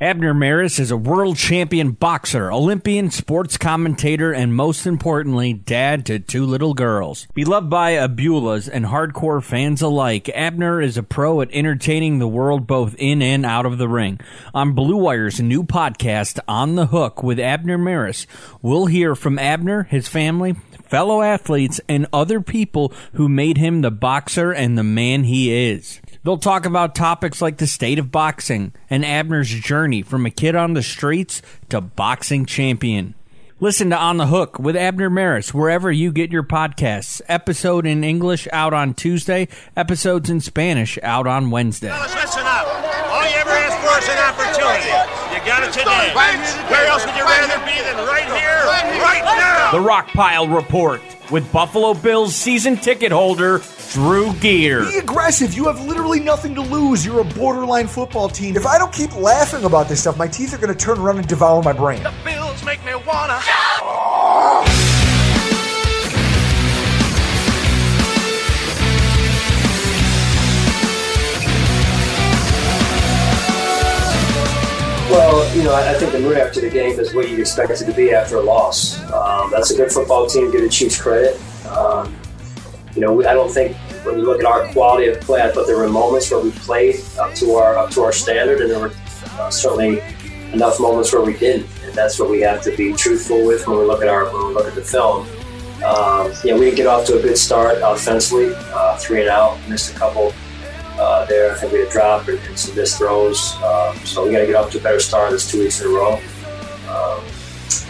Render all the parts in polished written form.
Abner Mares is a world champion boxer, Olympian, sports commentator, and most importantly, dad to two little girls. Beloved by Abulas and hardcore fans alike, Abner is a pro at entertaining the world both in and out of the ring. On Blue Wire's new podcast, On the Hook with Abner Mares, we'll hear from Abner, his family, fellow athletes, and other people who made him the boxer and the man he is. They'll talk about topics like the state of boxing and Abner's journey from a kid on the streets to boxing champion. Listen to On the Hook with Abner Mares wherever you get your podcasts. Episode in English out on Tuesday. Episodes in Spanish out on Wednesday. Fellas, listen up. All you ever ask for is an opportunity. You got it today. Where else would you rather be than right here, right now? The Rockpile Report with Buffalo Bills season ticket holder Drew Geer. Be aggressive. You have literally nothing to lose. You're a borderline football team. If I don't keep laughing about this stuff, my teeth are going to turn around and devour my brain. The Bills make me wanna. Well, you know, I think the mood after the game is what you'd expect it to be after a loss. That's a good football team. Give the Chiefs credit. You know, I don't think when you look at our quality of play, I thought there were moments where we played up to our standard, and there were certainly enough moments where we didn't. And that's what we have to be truthful with when we look at the film. We didn't get off to a good start offensively, 3-and-out, missed a couple there. I think we had a drop and some missed throws. So we got to get off to a better start. That's 2 weeks in a row,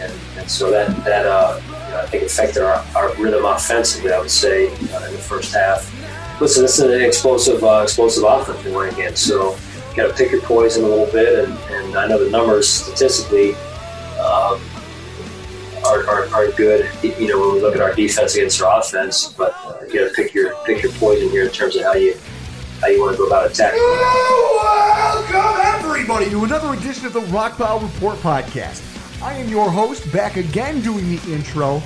and so that. I think affected our rhythm offensively, I would say, in the first half. Listen, this is an explosive offense we went against, so you got to pick your poison a little bit, and I know the numbers statistically are good, you know, when we look at our defense against our offense, but you got to pick your poison here in terms of how you want to go about attacking. Welcome everybody to another edition of the Rockpile Report podcast. I am your host, back again doing the intro.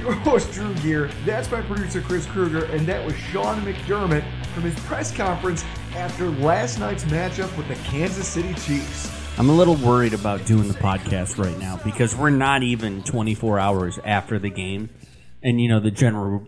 Your host, Drew Geer. That's my producer, Chris Krueger, and that was Sean McDermott from his press conference after last night's matchup with the Kansas City Chiefs. I'm a little worried about doing the podcast right now because we're not even 24 hours after the game, and you know the general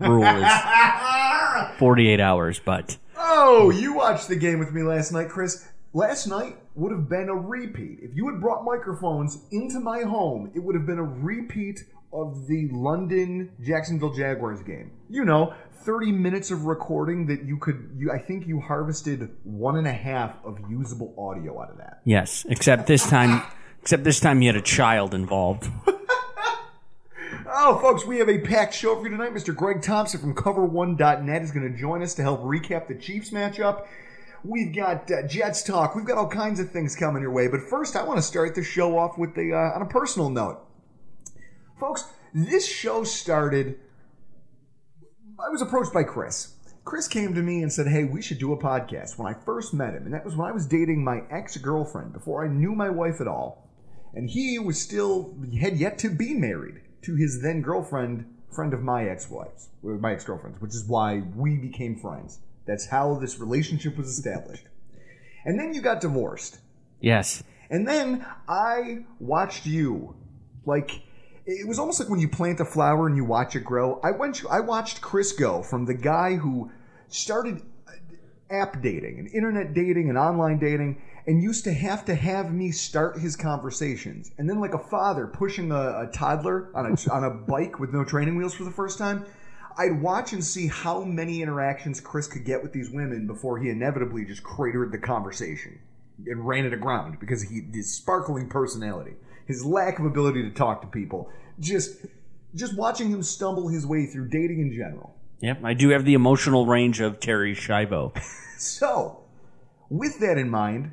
rule is 48 hours. But you watched the game with me last night, Chris. Last night would have been a repeat. If you had brought microphones into my home, it would have been a repeat of the London-Jacksonville Jaguars game. You know, 30 minutes of recording that I think you harvested 1.5 of usable audio out of that. Yes, except this time you had a child involved. Oh, folks, we have a packed show for you tonight. Mr. Greg Tompsett from Cover1.net is going to join us to help recap the Chiefs matchup. We've got Jets talk. We've got all kinds of things coming your way. But first, I want to start the show off with on a personal note. Folks, this show started... I was approached by Chris. Chris came to me and said, hey, we should do a podcast when I first met him. And that was when I was dating my ex-girlfriend, before I knew my wife at all. And he was had yet to be married to his then-girlfriend, friend of my ex-girlfriend's, which is why we became friends. That's how this relationship was established. And then you got divorced. Yes. And then I watched you. Like, It was almost like when you plant a flower and you watch it grow. I watched Chris go from the guy who started app dating and internet dating and online dating and used to have me start his conversations. And then like a father pushing a toddler on a bike with no training wheels for the first time, I'd watch and see how many interactions Chris could get with these women before he inevitably just cratered the conversation and ran it aground because his sparkling personality, his lack of ability to talk to people, just watching him stumble his way through dating in general. Yep, I do have the emotional range of Terry Schiavo. So, with that in mind,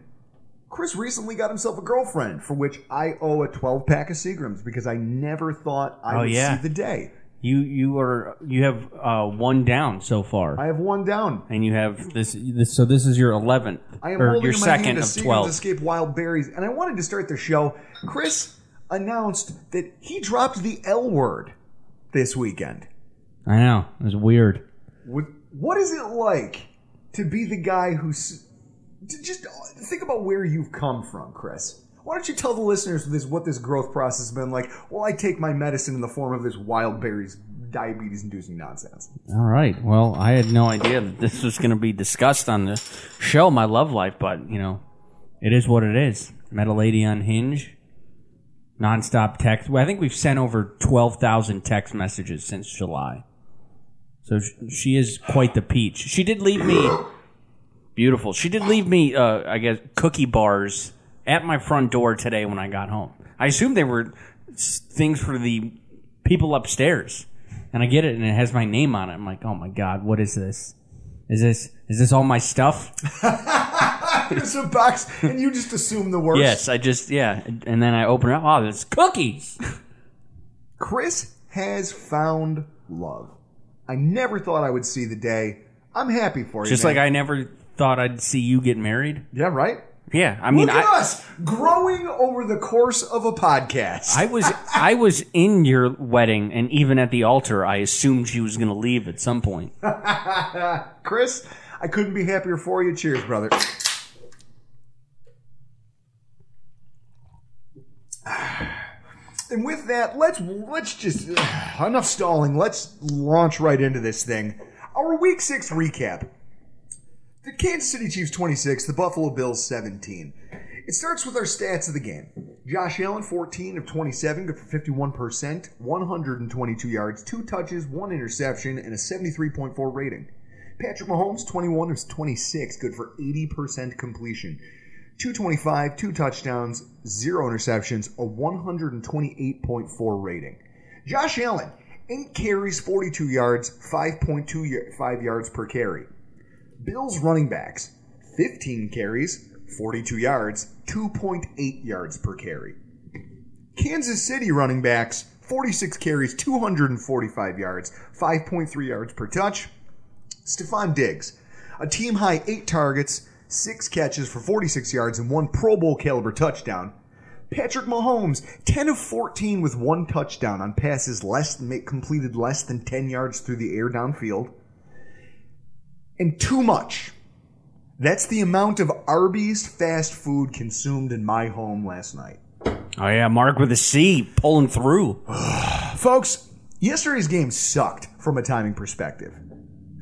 Chris recently got himself a girlfriend, for which I owe a 12-pack of Seagrams because I never thought I would see the day. You have one down so far. I have one down, and you have this so this is your 11th. I am holding your second of 12. Escape wild berries, and I wanted to start the show. Chris announced that he dropped the L word this weekend. I know, it was weird. What is it like to be the guy who's just think about where you've come from, Chris? Why don't you tell the listeners what this growth process has been like while I take my medicine in the form of this wild berries, diabetes-inducing nonsense? All right. Well, I had no idea that this was going to be discussed on the show, My Love Life, but, you know, it is what it is. Met a lady on Hinge, nonstop text. I think we've sent over 12,000 text messages since July. So she is quite the peach. She did leave me... Beautiful. She did leave me, I guess, cookie bars... at my front door today when I got home. I assumed they were things for the people upstairs. And I get it, and it has my name on it. I'm like, oh, my God, what is this? Is this all my stuff? There's a box, and you just assume the worst. Yes, and then I open it up. Oh, there's cookies. Chris has found love. I never thought I would see the day. I'm happy for you. Just man. Like I never thought I'd see you get married. Yeah, right? Yeah, I mean, look at us growing over the course of a podcast. I was in your wedding, and even at the altar, I assumed she was going to leave at some point. Chris, I couldn't be happier for you. Cheers, brother. And with that, let's just enough stalling. Let's launch right into this thing. Our Week 6 recap. The Kansas City Chiefs 26, the Buffalo Bills 17. It starts with our stats of the game. Josh Allen, 14 of 27, good for 51%, 122 yards, 2 touches, 1 interception, and a 73.4 rating. Patrick Mahomes, 21 of 26, good for 80% completion, 225, 2 touchdowns, 0 interceptions, a 128.4 rating. Josh Allen, 8 carries, 42 yards, 5.25 yards per carry. Bills running backs, 15 carries, 42 yards, 2.8 yards per carry. Kansas City running backs, 46 carries, 245 yards, 5.3 yards per touch. Stephon Diggs, a team-high 8 targets, 6 catches for 46 yards and 1 Pro Bowl-caliber touchdown. Patrick Mahomes, 10 of 14 with 1 touchdown on passes completed less than 10 yards through the air downfield. And too much. That's the amount of Arby's fast food consumed in my home last night. Oh, yeah, Mark with a C, pulling through. Folks, yesterday's game sucked from a timing perspective.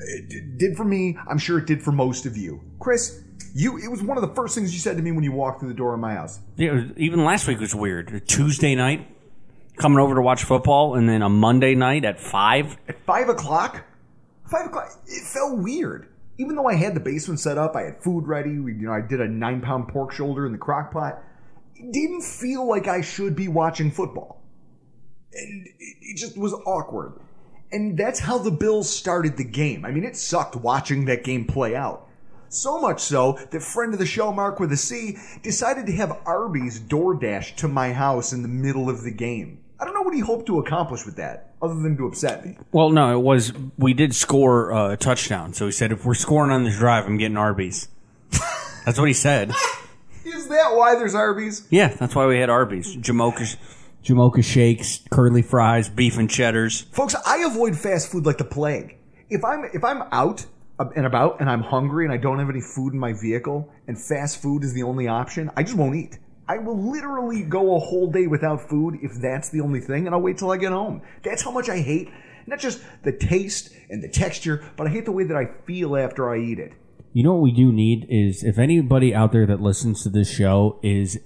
It did for me. I'm sure it did for most of you. Chris, it was one of the first things you said to me when you walked through the door of my house. Yeah, even last week was weird. Tuesday night, coming over to watch football, and then a Monday night at 5. At 5 o'clock? 5 o'clock, it felt weird. Even though I had the basement set up, I had food ready, I did a 9-pound pork shoulder in the crock pot, it didn't feel like I should be watching football. And it just was awkward. And that's how the Bills started the game. I mean, it sucked watching that game play out. So much so that friend of the show, Mark with a C, decided to have Arby's DoorDash to my house in the middle of the game. I don't know what he hoped to accomplish with that, other than to upset me. Well, no, it was we did score a touchdown, so he said, if we're scoring on this drive, I'm getting Arby's. That's what he said. Is that why there's Arby's? Yeah, that's why we had Arby's. Jamocha shakes, curly fries, beef and cheddars. Folks, I avoid fast food like the plague. If I'm out and about and I'm hungry and I don't have any food in my vehicle and fast food is the only option, I just won't eat. I will literally go a whole day without food if that's the only thing, and I'll wait till I get home. That's how much I hate, not just the taste and the texture, but I hate the way that I feel after I eat it. You know what we do need is, if anybody out there that listens to this show is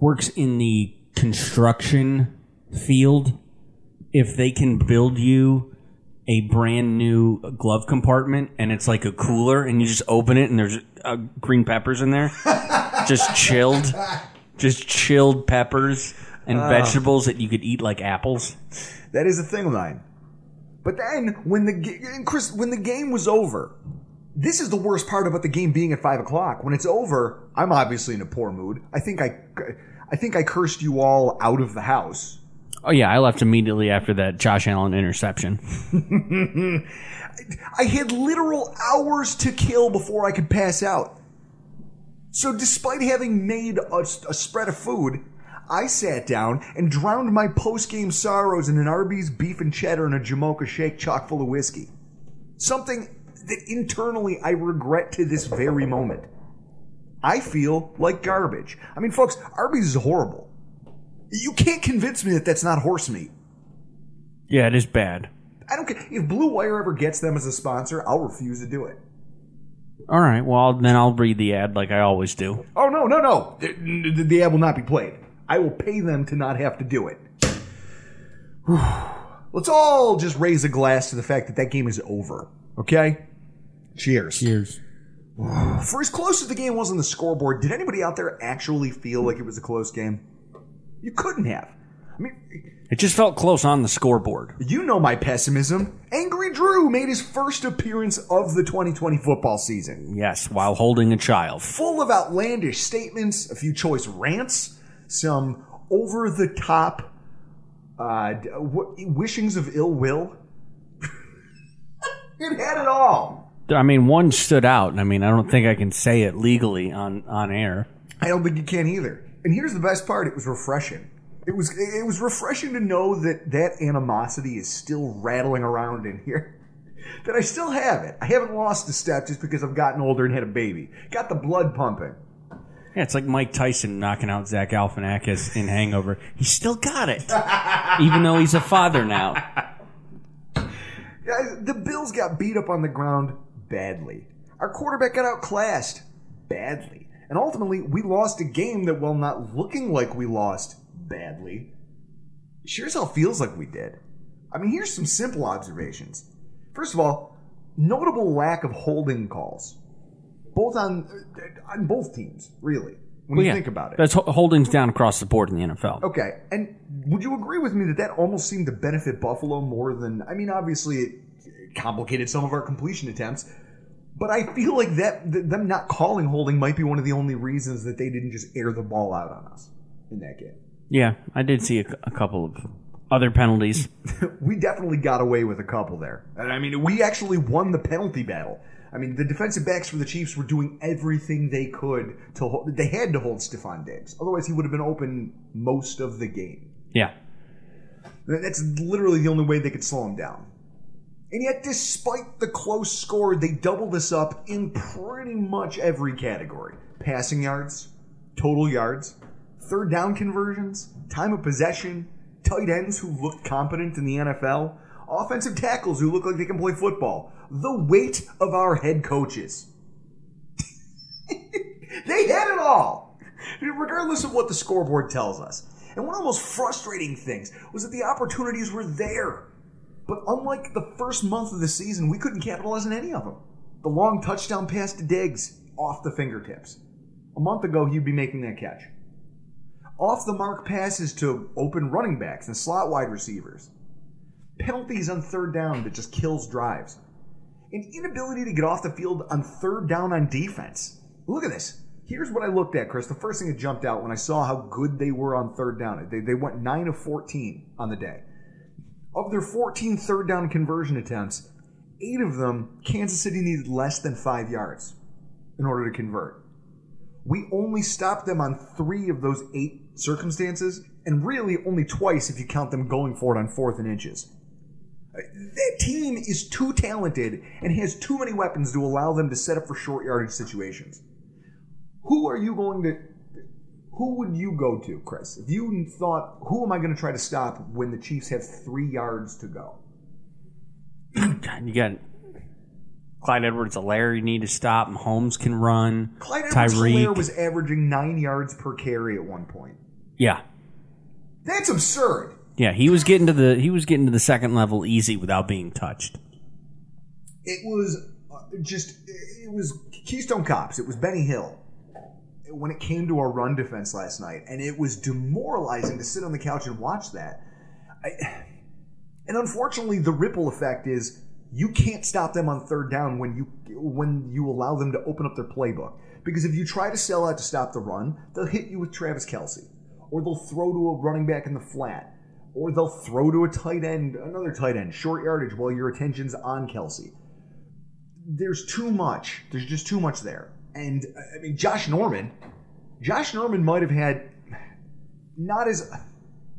works in the construction field, if they can build you a brand new glove compartment and it's like a cooler and you just open it and there's green peppers in there, just chilled peppers and vegetables that you could eat like apples. That is a thing of mine. But then when the game was over, this is the worst part about the game being at 5 o'clock. When it's over, I'm obviously in a poor mood. I think I cursed you all out of the house. Oh, yeah, I left immediately after that Josh Allen interception. I had literal hours to kill before I could pass out. So despite having made a spread of food, I sat down and drowned my post-game sorrows in an Arby's beef and cheddar and a Jamocha shake chock full of whiskey. Something that internally I regret to this very moment. I feel like garbage. I mean, folks, Arby's is horrible. You can't convince me that that's not horse meat. Yeah, it is bad. I don't care. If Blue Wire ever gets them as a sponsor, I'll refuse to do it. All right, well, then I'll read the ad like I always do. Oh, no. The ad will not be played. I will pay them to not have to do it. Let's all just raise a glass to the fact that game is over, okay? Cheers. Cheers. For as close as the game was on the scoreboard, did anybody out there actually feel like it was a close game? You couldn't have. I mean, it just felt close on the scoreboard. You know my pessimism. Angry Drew made his first appearance of the 2020 football season. Yes, while holding a child. Full of outlandish statements, a few choice rants, some over-the-top wishings of ill will. It had it all. I mean, one stood out. I mean, I don't think I can say it legally on air. I don't think you can either. And here's the best part. It was refreshing. It was refreshing to know that animosity is still rattling around in here. That I still have it. I haven't lost a step just because I've gotten older and had a baby. Got the blood pumping. Yeah, it's like Mike Tyson knocking out Zach Galifianakis in Hangover. He's still got it. Even though he's a father now. Guys, the Bills got beat up on the ground badly. Our quarterback got outclassed badly. And ultimately, we lost a game that, while not looking like we lost badly, sure as hell feels like we did. I mean, here's some simple observations. First of all, notable lack of holding calls, both on both teams, really, when you think about it. That's holdings down across the board in the NFL. Okay, and would you agree with me that almost seemed to benefit Buffalo more than, I mean, obviously it complicated some of our completion attempts, but I feel like them not calling holding might be one of the only reasons that they didn't just air the ball out on us in that game. Yeah, I did see a couple of other penalties. We definitely got away with a couple there. And I mean, we actually won the penalty battle. I mean, the defensive backs for the Chiefs were doing everything they could to hold. They had to hold Stephon Diggs. Otherwise, he would have been open most of the game. Yeah. That's literally the only way they could slow him down. And yet, despite the close score, they doubled us up in pretty much every category. Passing yards, total yards, third down conversions, time of possession, tight ends who looked competent in the NFL, offensive tackles who look like they can play football, the weight of our head coaches. They had it all, regardless of what the scoreboard tells us. And one of the most frustrating things was that the opportunities were there. But unlike the first month of the season, we couldn't capitalize on any of them. The long touchdown pass to Diggs off the fingertips. A month ago, he'd be making that catch. Off-the-mark passes to open running backs and slot wide receivers. Penalties on third down that just kills drives. An inability to get off the field on third down on defense. Look at this. Here's what I looked at, Chris. The first thing that jumped out when I saw how good they were on third down. They went 9 of 14 on the day. Of their 14 third down conversion attempts, 8 of them, Kansas City needed less than 5 yards in order to convert. We only stopped them on 3 of those 8 circumstances, and really only twice if you count them going for it on 4th and inches. That team is too talented and has too many weapons to allow them to set up for short yardage situations. Who are you going to Who would you go to, Chris? If you thought, who am I going to try to stop when the Chiefs have 3 yards to go? You got Clyde Edwards-Helaire you need to stop. Mahomes can run. Clyde Edwards-Helaire was averaging 9 yards per carry at one point. Yeah. That's absurd. Yeah, he was getting to the second level easy without being touched. It was it was Keystone Cops. It was Benny Hill when it came to our run defense last night, and it was demoralizing to sit on the couch and watch that. And unfortunately, the ripple effect is you can't stop them on third down when you allow them to open up their playbook. Because if you try to sell out to stop the run, they'll hit you with Travis Kelce, or they'll throw to a running back in the flat, or they'll throw to a tight end, another tight end, short yardage while your attention's on Kelce. There's too much. There's just too much there. And, I mean, Josh Norman might have had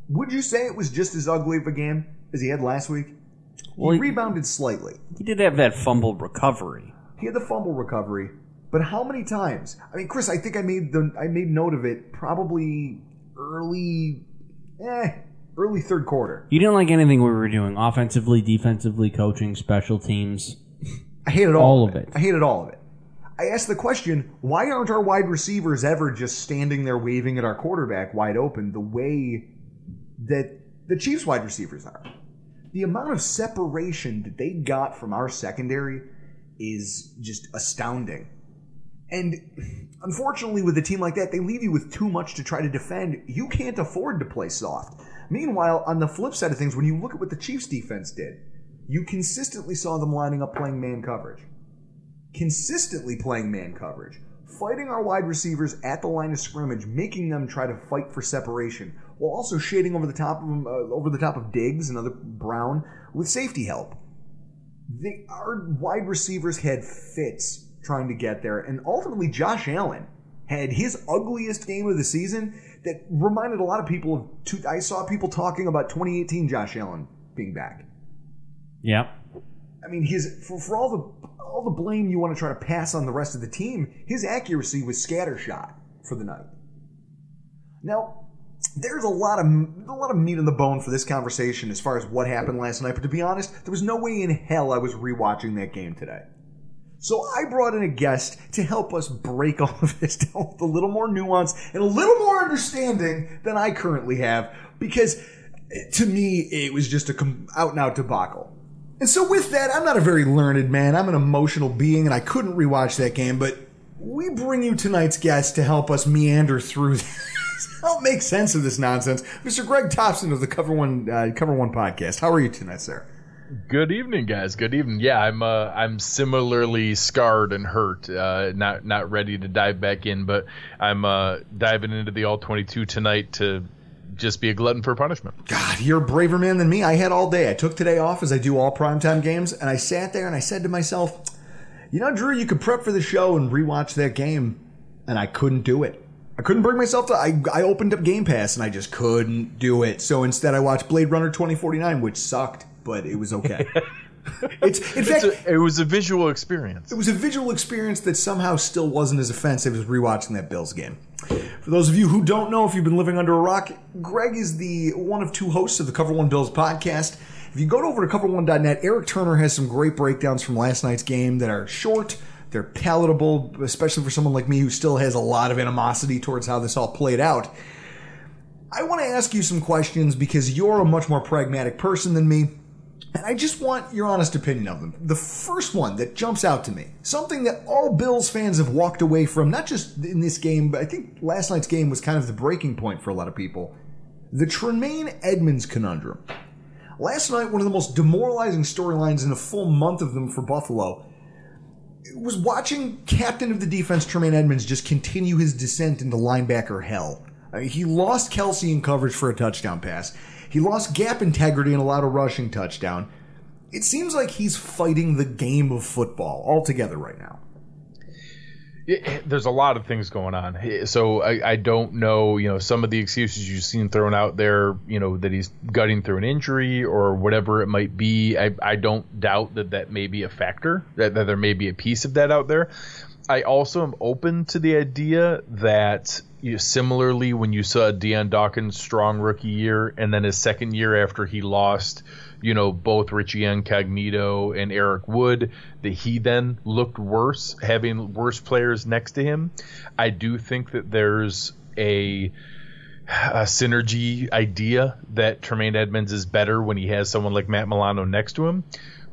would you say it was just as ugly of a game as he had last week? Well, he rebounded slightly. He did have that fumble recovery. He had the fumble recovery, but how many times? I mean, Chris, I think I made note of it probably early third quarter. You didn't like anything we were doing, offensively, defensively, coaching, special teams. I hated all of it. I hated all of it. I asked the question, why aren't our wide receivers ever just standing there waving at our quarterback wide open the way that the Chiefs wide receivers are? The amount of separation that they got from our secondary is just astounding. And unfortunately, with a team like that, they leave you with too much to try to defend. You can't afford to play soft. Meanwhile, on the flip side of things, when you look at what the Chiefs defense did, you consistently saw them lining up playing man coverage. Consistently playing man coverage. Fighting our wide receivers at the line of scrimmage, making them try to fight for separation, while also shading over the top of Diggs and other Brown with safety help. Our wide receivers had fits trying to get there, and ultimately Josh Allen had his ugliest game of the season that reminded a lot of people of I saw people talking about 2018 Josh Allen being back. Yeah. I mean, his for all the blame you want to try to pass on the rest of the team, his accuracy was scattershot for the night. Now, there's a lot of meat on the bone for this conversation as far as what happened last night, but to be honest, there was no way in hell I was rewatching that game today. So I brought in a guest to help us break all of this down with a little more nuance and a little more understanding than I currently have, because to me, it was just an out-and-out debacle. And so with that, I'm not a very learned man. I'm an emotional being, and I couldn't rewatch that game, but we bring you tonight's guest to help us meander through this, help make sense of this nonsense. Mr. Greg Tompsett of the Cover One podcast. How are you tonight, sir? Good evening, guys. Good evening. Yeah, I'm similarly scarred and hurt. Not ready to dive back in, but I'm diving into the All-22 tonight to just be a glutton for punishment. God, you're a braver man than me. I had all day. I took today off, as I do all primetime games, and I sat there and I said to myself, you know, Drew, you could prep for the show and rewatch that game, and I couldn't do it. I couldn't bring myself to. I opened up Game Pass, and I just couldn't do it. So instead, I watched Blade Runner 2049, which sucked. But it was okay. It was a visual experience. It was a visual experience that somehow still wasn't as offensive as rewatching that Bills game. For those of you who don't know, if you've been living under a rock, Greg is the one of two hosts of the Cover One Bills podcast. If you go over to cover1.net, Eric Turner has some great breakdowns from last night's game that are short. They're palatable, especially for someone like me who still has a lot of animosity towards how this all played out. I want to ask you some questions because you're a much more pragmatic person than me. And I just want your honest opinion of them. The first one that jumps out to me, something that all Bills fans have walked away from, not just in this game, but I think last night's game was kind of the breaking point for a lot of people, the Tremaine Edmonds conundrum. Last night, one of the most demoralizing storylines in a full month of them for Buffalo was watching captain of the defense Tremaine Edmonds just continue his descent into linebacker hell. I mean, he lost Kelce in coverage for a touchdown pass. He lost gap integrity and allowed a rushing touchdown. It seems like he's fighting the game of football altogether right now. There's a lot of things going on. So I don't know, you know, some of the excuses you've seen thrown out there, you know, that he's gutting through an injury or whatever it might be. I don't doubt that may be a factor, that there may be a piece of that out there. I also am open to the idea that similarly, when you saw Deion Dawkins' strong rookie year and then his second year after he lost, you know, both Richie Incognito and Eric Wood, that he then looked worse, having worse players next to him. I do think that there's a synergy idea that Tremaine Edmonds is better when he has someone like Matt Milano next to him.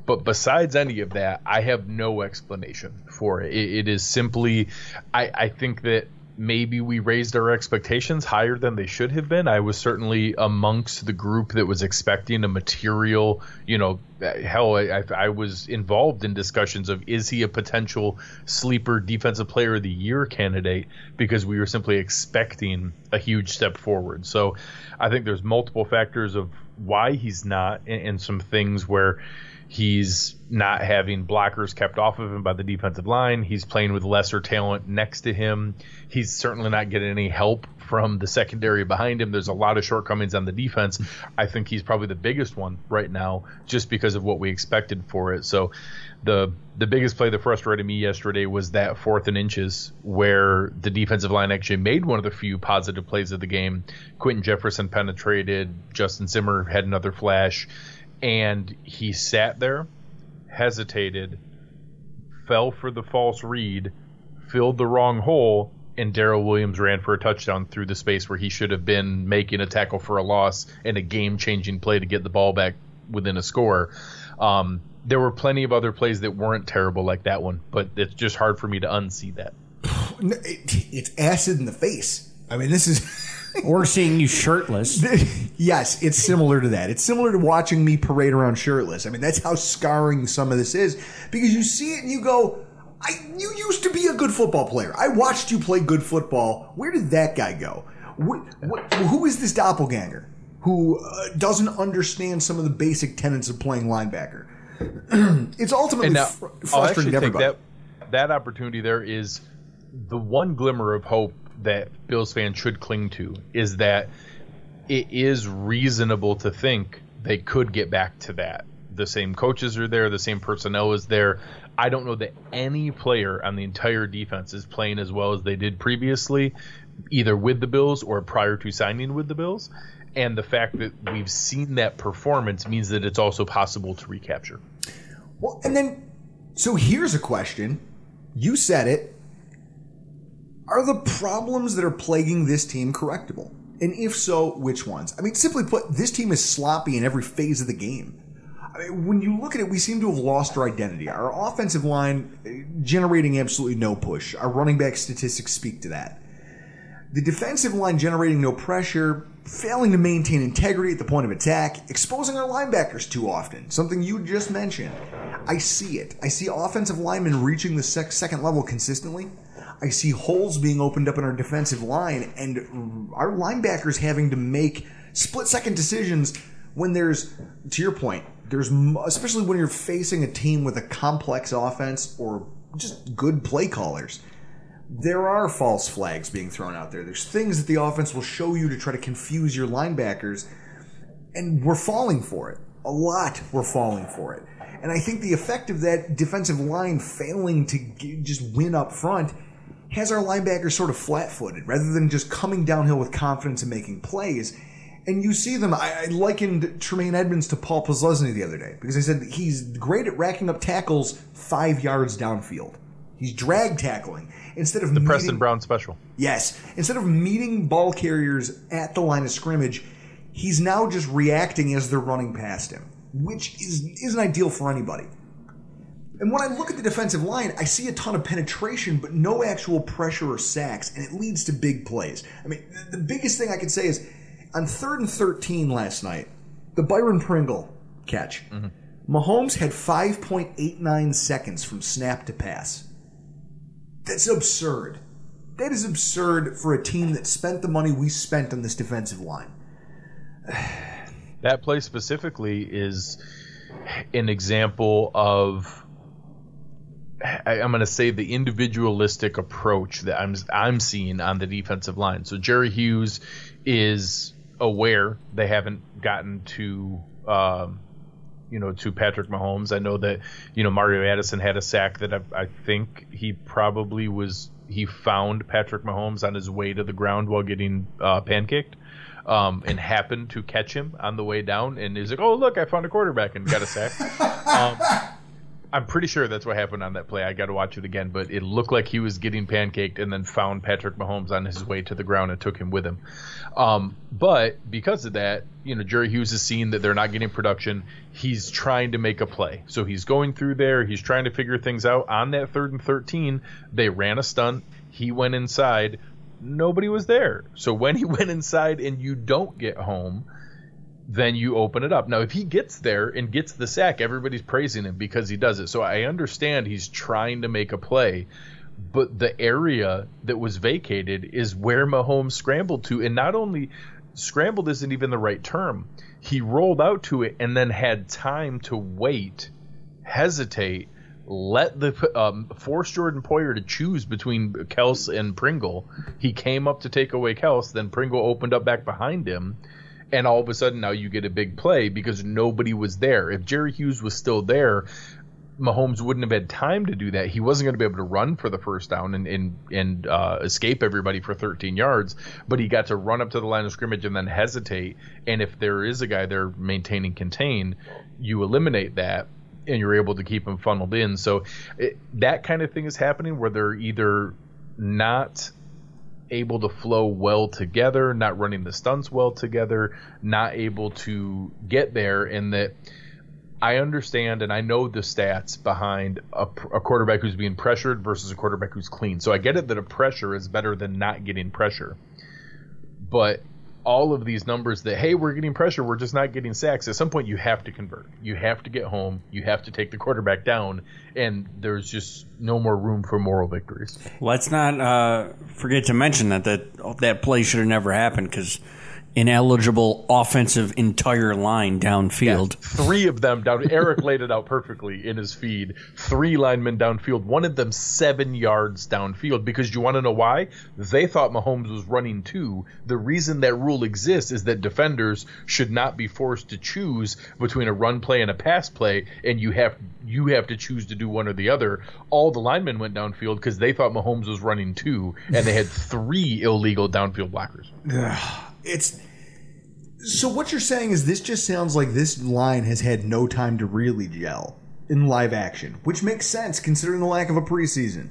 But besides any of that, I have no explanation for it. It is simply, I think that maybe we raised our expectations higher than they should have been. I was certainly amongst the group that was expecting a material, you know, hell, I was involved in discussions of, is he a potential sleeper defensive player of the year candidate, because we were simply expecting a huge step forward. So I think there's multiple factors of why he's not, and some things where he's not having blockers kept off of him by the defensive line. He's playing with lesser talent next to him. He's certainly not getting any help from the secondary behind him. There's a lot of shortcomings on the defense. I think he's probably the biggest one right now, just because of what we expected for it. So the biggest play that frustrated me yesterday was that 4th and inches, where the defensive line actually made one of the few positive plays of the game. Quentin Jefferson penetrated. Justin Zimmer had another flash. And he sat there, hesitated, fell for the false read, filled the wrong hole, and Darrell Williams ran for a touchdown through the space where he should have been making a tackle for a loss and a game-changing play to get the ball back within a score. There were plenty of other plays that weren't terrible like that one, but it's just hard for me to unsee that. It's acid in the face. I mean, this is... Or seeing you shirtless. Yes, it's similar to that. It's similar to watching me parade around shirtless. I mean, that's how scarring some of this is, because you see it and you go, you used to be a good football player. I watched you play good football. Where did that guy go? Who is this doppelganger who doesn't understand some of the basic tenets of playing linebacker? It's ultimately frustrating to everybody. That opportunity there is the one glimmer of hope that Bills fans should cling to, is that it is reasonable to think they could get back to that. The same coaches are there. The same personnel is there. I don't know that any player on the entire defense is playing as well as they did previously, either with the Bills or prior to signing with the Bills. And the fact that we've seen that performance means that it's also possible to recapture. Well, and then, so here's a question. You said it. Are the problems that are plaguing this team correctable? And if so, which ones? I mean, simply put, this team is sloppy in every phase of the game. I mean, when you look at it, we seem to have lost our identity. Our offensive line generating absolutely no push. Our running back statistics speak to that. The defensive line generating no pressure, failing to maintain integrity at the point of attack, exposing our linebackers too often, something you just mentioned. I see it. I see offensive linemen reaching the second level consistently. I see holes being opened up in our defensive line and our linebackers having to make split-second decisions when there's, to your point, there's, especially when you're facing a team with a complex offense or just good play callers, there are false flags being thrown out there. There's things that the offense will show you to try to confuse your linebackers, and we're falling for it. A lot we're falling for it. And I think the effect of that defensive line failing to just win up front has our linebackers sort of flat-footed rather than just coming downhill with confidence and making plays. And you see them, I likened Tremaine Edmonds to Paul Posluszny the other day, because I said he's great at racking up tackles 5 yards downfield. He's drag tackling instead of the Preston Brown special. Yes. Instead of meeting ball carriers at the line of scrimmage, he's now just reacting as they're running past him, which isn't ideal for anybody. And when I look at the defensive line, I see a ton of penetration, but no actual pressure or sacks, and it leads to big plays. I mean, the biggest thing I could say is on 3rd and 13 last night, the Byron Pringle catch, Mahomes had 5.89 seconds from snap to pass. That's absurd. That is absurd for a team that spent the money we spent on this defensive line. That play specifically is an example of... I'm going to say the individualistic approach that I'm seeing on the defensive line. So Jerry Hughes is aware they haven't gotten to, to Patrick Mahomes. I know that, Mario Addison had a sack that I think he probably was he found Patrick Mahomes on his way to the ground while getting pancaked, and happened to catch him on the way down, and he's like, oh, look, I found a quarterback, and got a sack. I'm pretty sure that's what happened on that play. I got to watch it again, but it looked like he was getting pancaked and then found Patrick Mahomes on his way to the ground and took him with him. But because of that, you know, Jerry Hughes is seeing that they're not getting production. He's trying to make a play. So he's going through there. He's trying to figure things out. On that 3rd and 13, they ran a stunt. He went inside. Nobody was there. So when he went inside and you don't get home, then you open it up. Now, if he gets there and gets the sack, everybody's praising him because he does it. So I understand he's trying to make a play, but the area that was vacated is where Mahomes scrambled to. And not only scrambled isn't even the right term. He rolled out to it and then had time to wait, hesitate, let the force Jordan Poyer to choose between Kelce and Pringle. He came up to take away Kelce, then Pringle opened up back behind him. And all of a sudden now you get a big play because nobody was there. If Jerry Hughes was still there, Mahomes wouldn't have had time to do that. He wasn't going to be able to run for the first down and escape everybody for 13 yards, but he got to run up to the line of scrimmage and then hesitate. And if there is a guy there maintaining contain, you eliminate that and you're able to keep him funneled in. So that kind of thing is happening where they're either not – able to flow well together, not running the stunts well together, not able to get there. And that I understand and I know the stats behind a quarterback who's being pressured versus a quarterback who's clean. So I get it that a pressure is better than not getting pressure. But all of these numbers that, hey, we're getting pressure, we're just not getting sacks, at some point you have to convert. You have to get home. You have to take the quarterback down, and there's just no more room for moral victories. Let's not forget to mention that play should have never happened because ineligible offensive entire line downfield. Yeah, 3 of them down. Eric laid it out perfectly in his feed. 3 linemen downfield, one of them 7 yards downfield, because you want to know why? They thought Mahomes was running 2. The reason that rule exists is that defenders should not be forced to choose between a run play and a pass play, and you have to choose to do one or the other. All the linemen went downfield because they thought Mahomes was running 2, and they had 3 illegal downfield blockers. So what you're saying is this just sounds like this line has had no time to really gel in live action, which makes sense considering the lack of a preseason.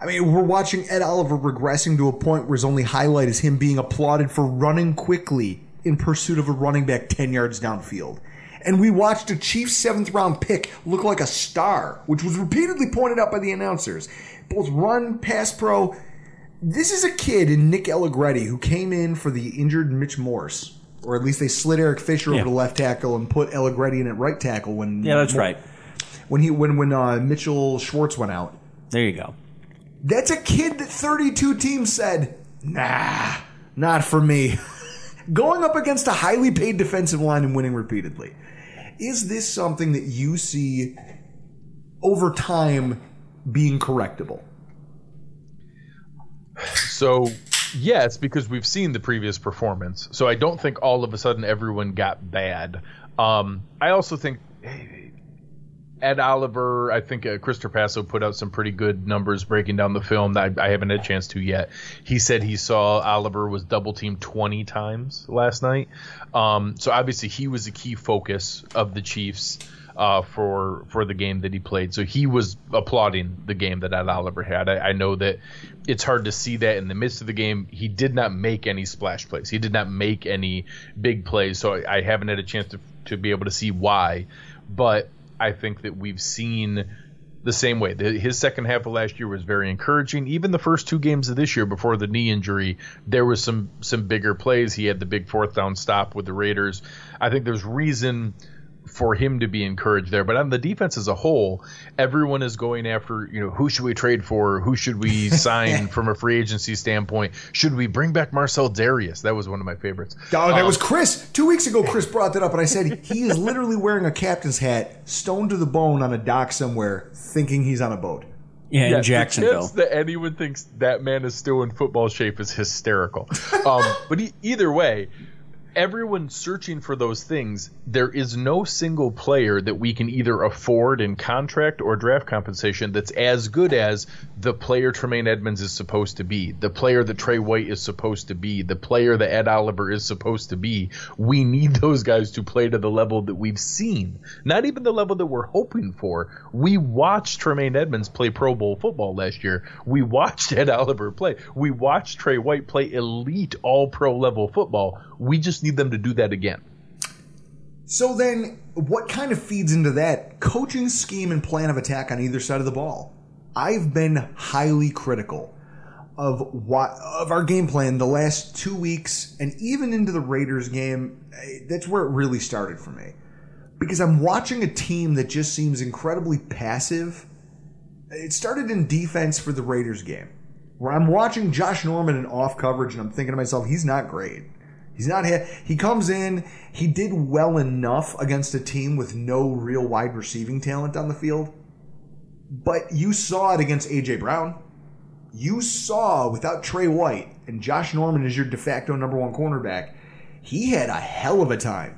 I mean, we're watching Ed Oliver regressing to a point where his only highlight is him being applauded for running quickly in pursuit of a running back 10 yards downfield. And we watched a Chiefs 7th-round pick look like a star, which was repeatedly pointed out by the announcers. Both run, pass pro. This is a kid in Nick Allegretti who came in for the injured Mitch Morse, or at least they slid Eric Fisher over to left tackle and put Allegretti in at right tackle when when Mitchell Schwartz went out. There you go. That's a kid that 32 teams said, nah, not for me. Going up against a highly paid defensive line and winning repeatedly. Is this something that you see over time being correctable? So, yes, because we've seen the previous performance. So I don't think all of a sudden everyone got bad. I also think Ed Oliver, I think Chris Trapasso put out some pretty good numbers breaking down the film that I haven't had a chance to yet. He said he saw Oliver was double-teamed 20 times last night. So obviously he was a key focus of the Chiefs for the game that he played. So he was applauding the game that Ed Oliver had. I know that it's hard to see that in the midst of the game. He did not make any splash plays. He did not make any big plays, so I haven't had a chance to be able to see why. But I think that we've seen the same way. His second half of last year was very encouraging. Even the first 2 games of this year before the knee injury, there was some bigger plays. He had the big 4th down stop with the Raiders. I think there's reason for him to be encouraged there. But on the defense as a whole, everyone is going after, you know, who should we trade for? Who should we sign from a free agency standpoint? Should we bring back Marcel Darius? That was one of my favorites. Oh, that was Chris. 2 weeks ago, Chris brought that up, and I said, he is literally wearing a captain's hat, stoned to the bone on a dock somewhere, thinking he's on a boat. Yeah, in Jacksonville. The chance that anyone thinks that man is still in football shape is hysterical. But either way, everyone's searching for those things, there is no single player that we can either afford in contract or draft compensation that's as good as the player Tremaine Edmonds is supposed to be, the player that Trey White is supposed to be, the player that Ed Oliver is supposed to be. We need those guys to play to the level that we've seen, not even the level that we're hoping for. We watched Tremaine Edmonds play Pro Bowl football last year. We watched Ed Oliver play. We watched Trey White play elite all-pro level football. We just need them to do that again. So then what kind of feeds into that coaching scheme and plan of attack on either side of the ball? I've been highly critical of our game plan the last 2 weeks, and even into the Raiders game. That's where it really started for me, because I'm watching a team that just seems incredibly passive. It started in defense for the Raiders game, where I'm watching Josh Norman in off coverage, and I'm thinking to myself, he's not great. He's not hit. He comes in. He did well enough against a team with no real wide receiving talent on the field. But you saw it against A.J. Brown. You saw without Trey White, and Josh Norman is your de facto number one cornerback, he had a hell of a time.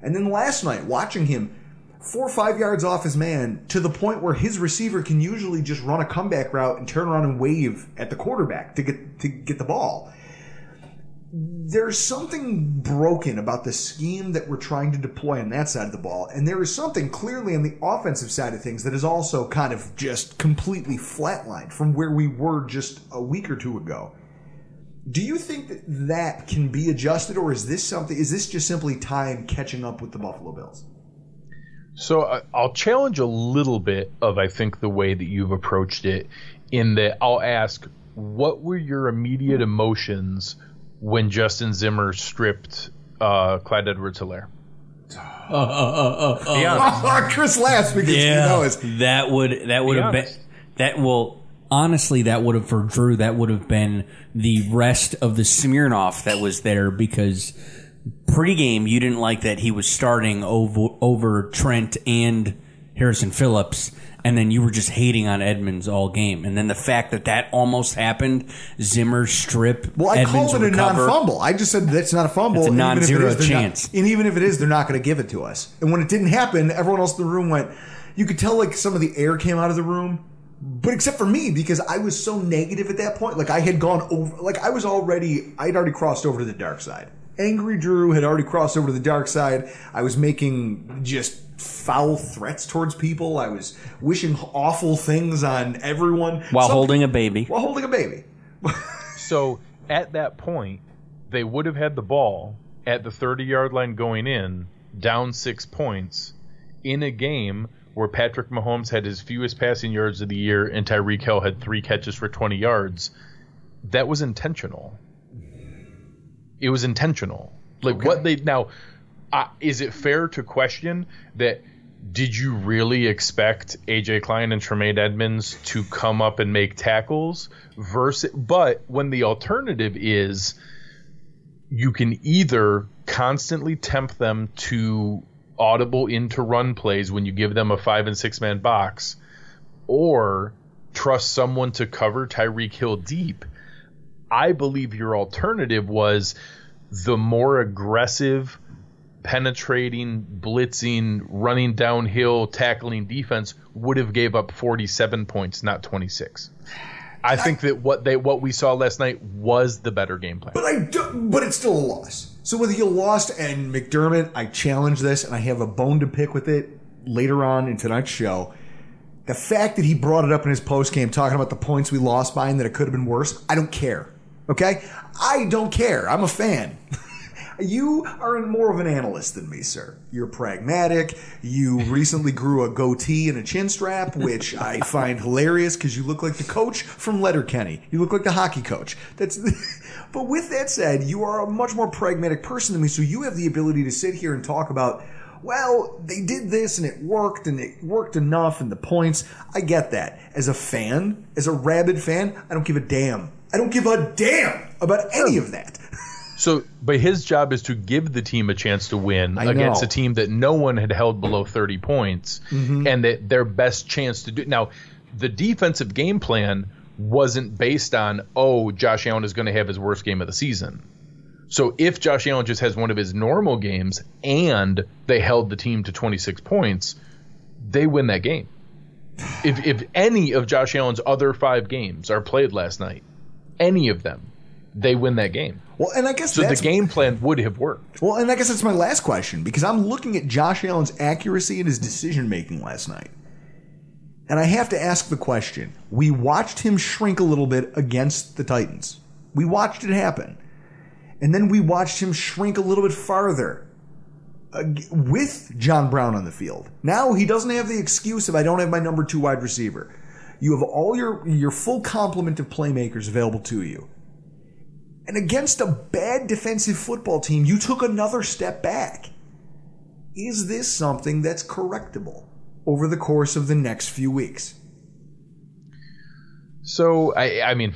And then last night, watching him 4 or 5 yards off his man, to the point where his receiver can usually just run a comeback route and turn around and wave at the quarterback to get the ball. There's something broken about the scheme that we're trying to deploy on that side of the ball, and there is something clearly on the offensive side of things that is also kind of just completely flatlined from where we were just a week or two ago. Do you think that can be adjusted, or is this just simply time catching up with the Buffalo Bills? So I'll challenge a little bit of, I think, the way that you've approached it, in that I'll ask, what were your immediate emotions when Justin Zimmer stripped Clyde Edwards-Helaire? Chris laughs because he knows. For Drew, that would have been the rest of the Smirnoff that was there, because pregame you didn't like that he was starting over Trent and Harrison Phillips, and then you were just hating on Edmonds all game. And then the fact that almost happened, Zimmer strip, well, I Edmonds called it recover. A non-fumble. I just said that's not a fumble. It's a non-zero chance. And even if it is, they're not going to give it to us. And when it didn't happen, everyone else in the room went, you could tell like some of the air came out of the room. But except for me, because I was so negative at that point. Like I had gone over, like I'd already crossed over to the dark side. Angry Drew had already crossed over to the dark side. I was making just foul threats towards people. I was wishing awful things on everyone. While holding a baby. So at that point, they would have had the ball at the 30-yard line going in, down 6 points, in a game where Patrick Mahomes had his fewest passing yards of the year and Tyreek Hill had 3 catches for 20 yards. That was intentional. It was intentional. Like okay. What they now, is it fair to question that? Did you really expect AJ Klein and Tremaine Edmonds to come up and make tackles? But when the alternative is, you can either constantly tempt them to audible into run plays when you give them a 5- and 6-man box, or trust someone to cover Tyreek Hill deep. I believe your alternative was the more aggressive, penetrating, blitzing, running downhill, tackling defense would have gave up 47 points, not 26. I think that what we saw last night was the better game plan. But it's still a loss. So whether you lost and McDermott, I challenge this, and I have a bone to pick with it later on in tonight's show. The fact that he brought it up in his postgame, talking about the points we lost by and that it could have been worse, I don't care. Okay? I don't care. I'm a fan. You are more of an analyst than me, sir. You're pragmatic. You recently grew a goatee and a chin strap, which I find hilarious because you look like the coach from Letterkenny. You look like the hockey coach. But with that said, you are a much more pragmatic person than me, so you have the ability to sit here and talk about, well, they did this and it worked enough and the points. I get that. As a fan, as a rabid fan, I don't give a damn. I don't give a damn about any of that. So, but his job is to give the team a chance to win against a team that no one had held below 30 points, mm-hmm. and that their best chance to do. Now, the defensive game plan wasn't based on, Josh Allen is going to have his worst game of the season. So if Josh Allen just has one of his normal games and they held the team to 26 points, they win that game. If any of Josh Allen's other five games are played last night, any of them, they win that game. Well, and I guess so. The game plan would have worked. Well, and I guess that's my last question, because I'm looking at Josh Allen's accuracy and his decision making last night, and I have to ask the question: we watched him shrink a little bit against the Titans. We watched it happen, and then we watched him shrink a little bit farther with John Brown on the field. Now he doesn't have the excuse of I don't have my number two wide receiver. You have all your full complement of playmakers available to you. And against a bad defensive football team, you took another step back. Is this something that's correctable over the course of the next few weeks? So, I mean,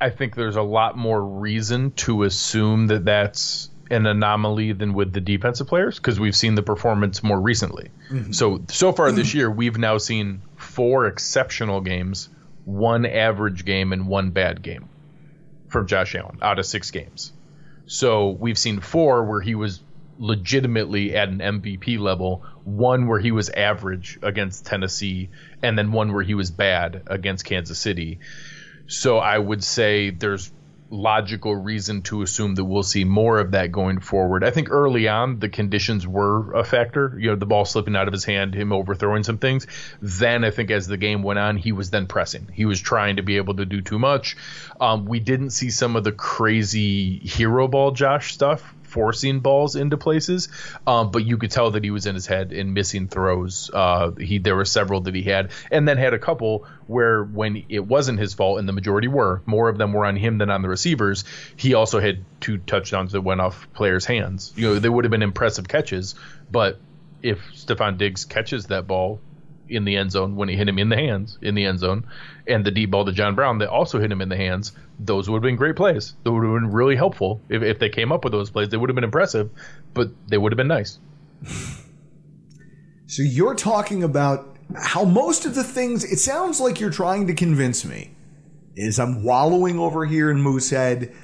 I think there's a lot more reason to assume that that's an anomaly than with the defensive players, because we've seen the performance more recently. Mm-hmm. So far this year, we've now seen 4 exceptional games, 1 average game, and 1 bad game from Josh Allen out of 6 games. So we've seen 4 where he was legitimately at an MVP level, 1 where he was average against Tennessee, and then 1 where he was bad against Kansas City. So I would say there's logical reason to assume that we'll see more of that going forward. I think early on the conditions were a factor, the ball slipping out of his hand, him overthrowing some things. Then I think as the game went on, he was then pressing. He was trying to be able to do too much. We didn't see some of the crazy hero ball Josh stuff, forcing balls into places, but you could tell that he was in his head and missing throws. There were several that he had, and then had a couple where when it wasn't his fault, and the majority were, more of them were on him than on the receivers. He also had 2 touchdowns that went off players' hands. They would have been impressive catches, but if Stephon Diggs catches that ball in the end zone when he hit him in the hands in the end zone, and the deep ball to John Brown that also hit him in the hands, those would have been great plays. They would have been really helpful. If they came up with those plays, they would have been impressive, but they would have been nice. So you're talking about how most of the things, it sounds like you're trying to convince me, is I'm wallowing over here in Moosehead,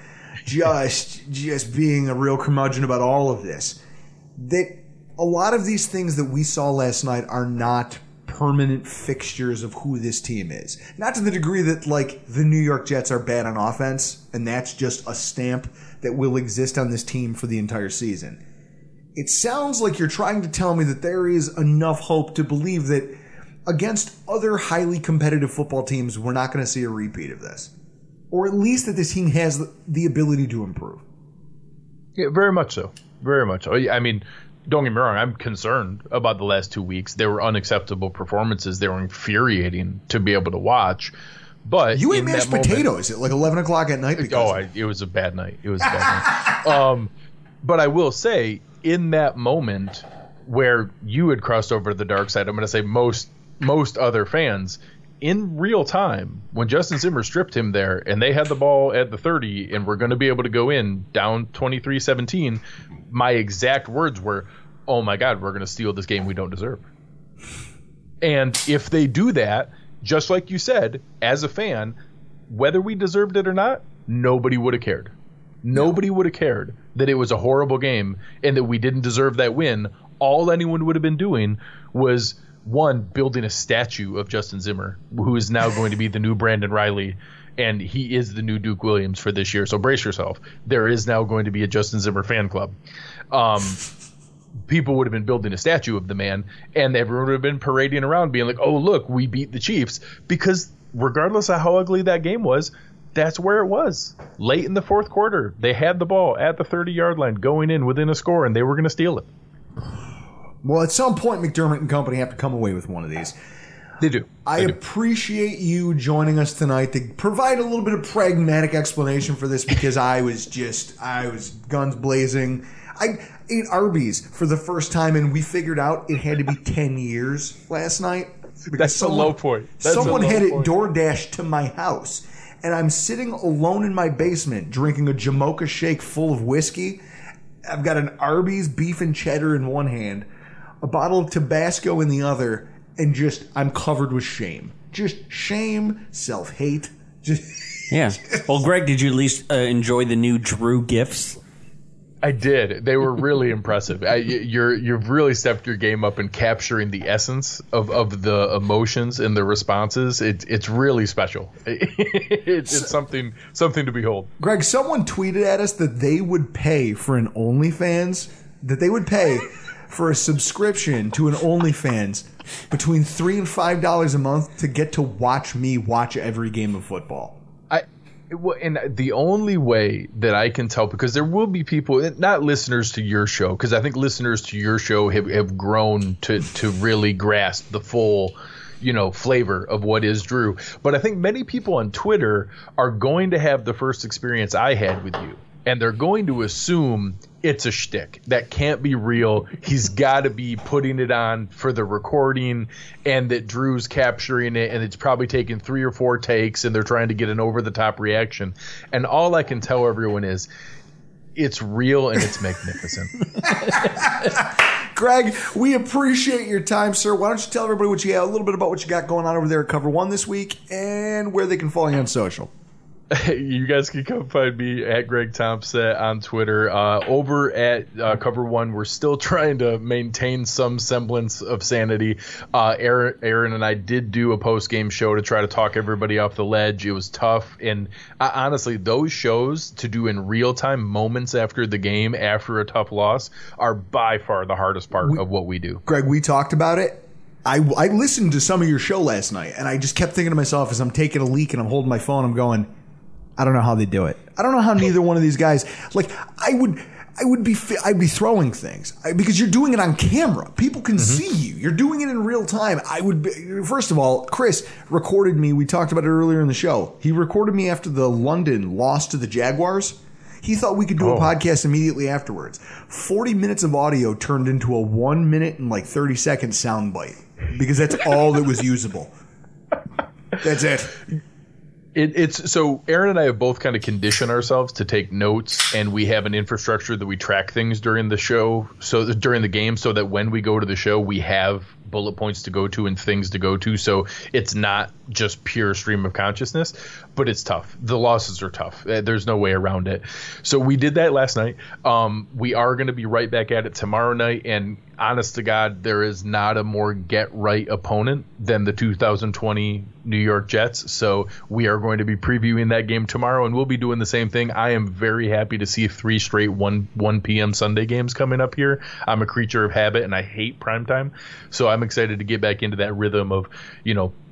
just being a real curmudgeon about all of this, that a lot of these things that we saw last night are not permanent fixtures of who this team is. Not to the degree that, like, the New York Jets are bad on offense, and that's just a stamp that will exist on this team for the entire season. It sounds like you're trying to tell me that there is enough hope to believe that against other highly competitive football teams, we're not going to see a repeat of this. Or at least that this team has the ability to improve. Yeah, very much so. Very much so. I mean, don't get me wrong, I'm concerned about the last 2 weeks. They were unacceptable performances. They were infuriating to be able to watch. But you ate mashed potatoes at like 11 o'clock at night. It was a bad night. It was a bad night. But I will say, in that moment where you had crossed over to the dark side, I'm going to say most other fans, in real time, when Justin Zimmer stripped him there and they had the ball at the 30 and we're going to be able to go in down 23-17, my exact words were, oh my God, we're going to steal this game we don't deserve. And if they do that, just like you said, as a fan, whether we deserved it or not, nobody would have cared. Nobody would have cared that it was a horrible game and that we didn't deserve that win. All anyone would have been doing was, 1, building a statue of Justin Zimmer, who is now going to be the new Brandon Riley, and he is the new Duke Williams for this year. So brace yourself. There is now going to be a Justin Zimmer fan club. People would have been building a statue of the man, and everyone would have been parading around being like, oh, look, we beat the Chiefs. Because regardless of how ugly that game was, that's where it was. Late in the fourth quarter, they had the ball at the 30-yard line going in within a score, and they were going to steal it. Well, at some point, McDermott and company have to come away with one of these. They do. I appreciate you joining us tonight to provide a little bit of pragmatic explanation for this, because I was guns blazing. I ate Arby's for the first time, and we figured out it had to be 10 years last night. That's a low point. Someone had it DoorDashed to my house, and I'm sitting alone in my basement drinking a Jamocha shake full of whiskey. I've got an Arby's beef and cheddar in one hand, a bottle of Tabasco in the other, and I'm covered with shame. Just shame, self-hate, Yeah. Well, Greg, did you at least enjoy the new Drew gifts? I did. They were really impressive. You've really stepped your game up in capturing the essence of the emotions and the responses. It's really special. It's something to behold. Greg, someone tweeted at us that they would pay for an OnlyFans, that they would pay for a subscription to an OnlyFans between $3 and $5 a month to get to watch me watch every game of football. And the only way that I can tell, because there will be people, not listeners to your show, because I think listeners to your show have grown to really grasp the full, flavor of what is Drew. But I think many people on Twitter are going to have the first experience I had with you. And they're going to assume it's a shtick. That can't be real. He's got to be putting it on for the recording, and that Drew's capturing it, and it's probably taking 3 or 4 takes, and they're trying to get an over-the-top reaction. And all I can tell everyone is it's real and it's magnificent. Greg, we appreciate your time, sir. Why don't you tell everybody what you have, a little bit about what you got going on over there at Cover One this week and where they can follow you on social. You guys can come find me at Greg Tompsett on Twitter. Over at Cover One, we're still trying to maintain some semblance of sanity. Aaron and I did do a post-game show to try to talk everybody off the ledge. It was tough. And honestly, those shows to do in real-time moments after the game, after a tough loss, are by far the hardest part of what we do. Greg, we talked about it. I listened to some of your show last night, and I just kept thinking to myself as I'm taking a leak and I'm holding my phone, I'm going, I don't know how they do it. I don't know how neither one of these guys, I'd be throwing things because you're doing it on camera. People can see you. You're doing it in real time. First of all, Chris recorded me. We talked about it earlier in the show. He recorded me after the London loss to the Jaguars. He thought we could do a podcast immediately afterwards. 40 minutes of audio turned into a 1 minute and 30 second sound bite because that's all that was usable. That's it. It's so Aaron and I have both kind of conditioned ourselves to take notes, and we have an infrastructure that we track things during the show, so during the game, so that when we go to the show, we have bullet points to go to and things to go to. So it's not just pure stream of consciousness, but it's tough. The losses are tough. There's no way around it. So we did that last night. We are going to be right back at it tomorrow night. And honest to God, there is not a more get right opponent than the 2020 New York Jets. So we are going to be previewing that game tomorrow, and we'll be doing the same thing. I am very happy to see 3 straight 1 p.m. Sunday games coming up here. I'm a creature of habit, and I hate primetime. So I'm excited to get back into that rhythm of,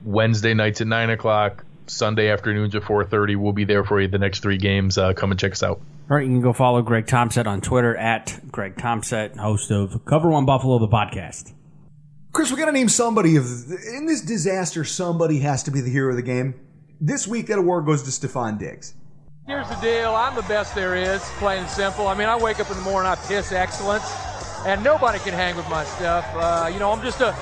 Wednesday nights at 9:00, Sunday afternoons at 4:30. We'll be there for you the next 3 games. Come and check us out. All right, you can go follow Greg Tompsett on Twitter at Greg Tompsett, host of Cover One Buffalo, the podcast. Chris, we got to name somebody in this disaster. Somebody has to be the hero of the game. This week, that award goes to Stephon Diggs. Here's the deal. I'm the best there is, plain and simple. I mean, I wake up in the morning, I piss excellence. And nobody can hang with my stuff. I'm just a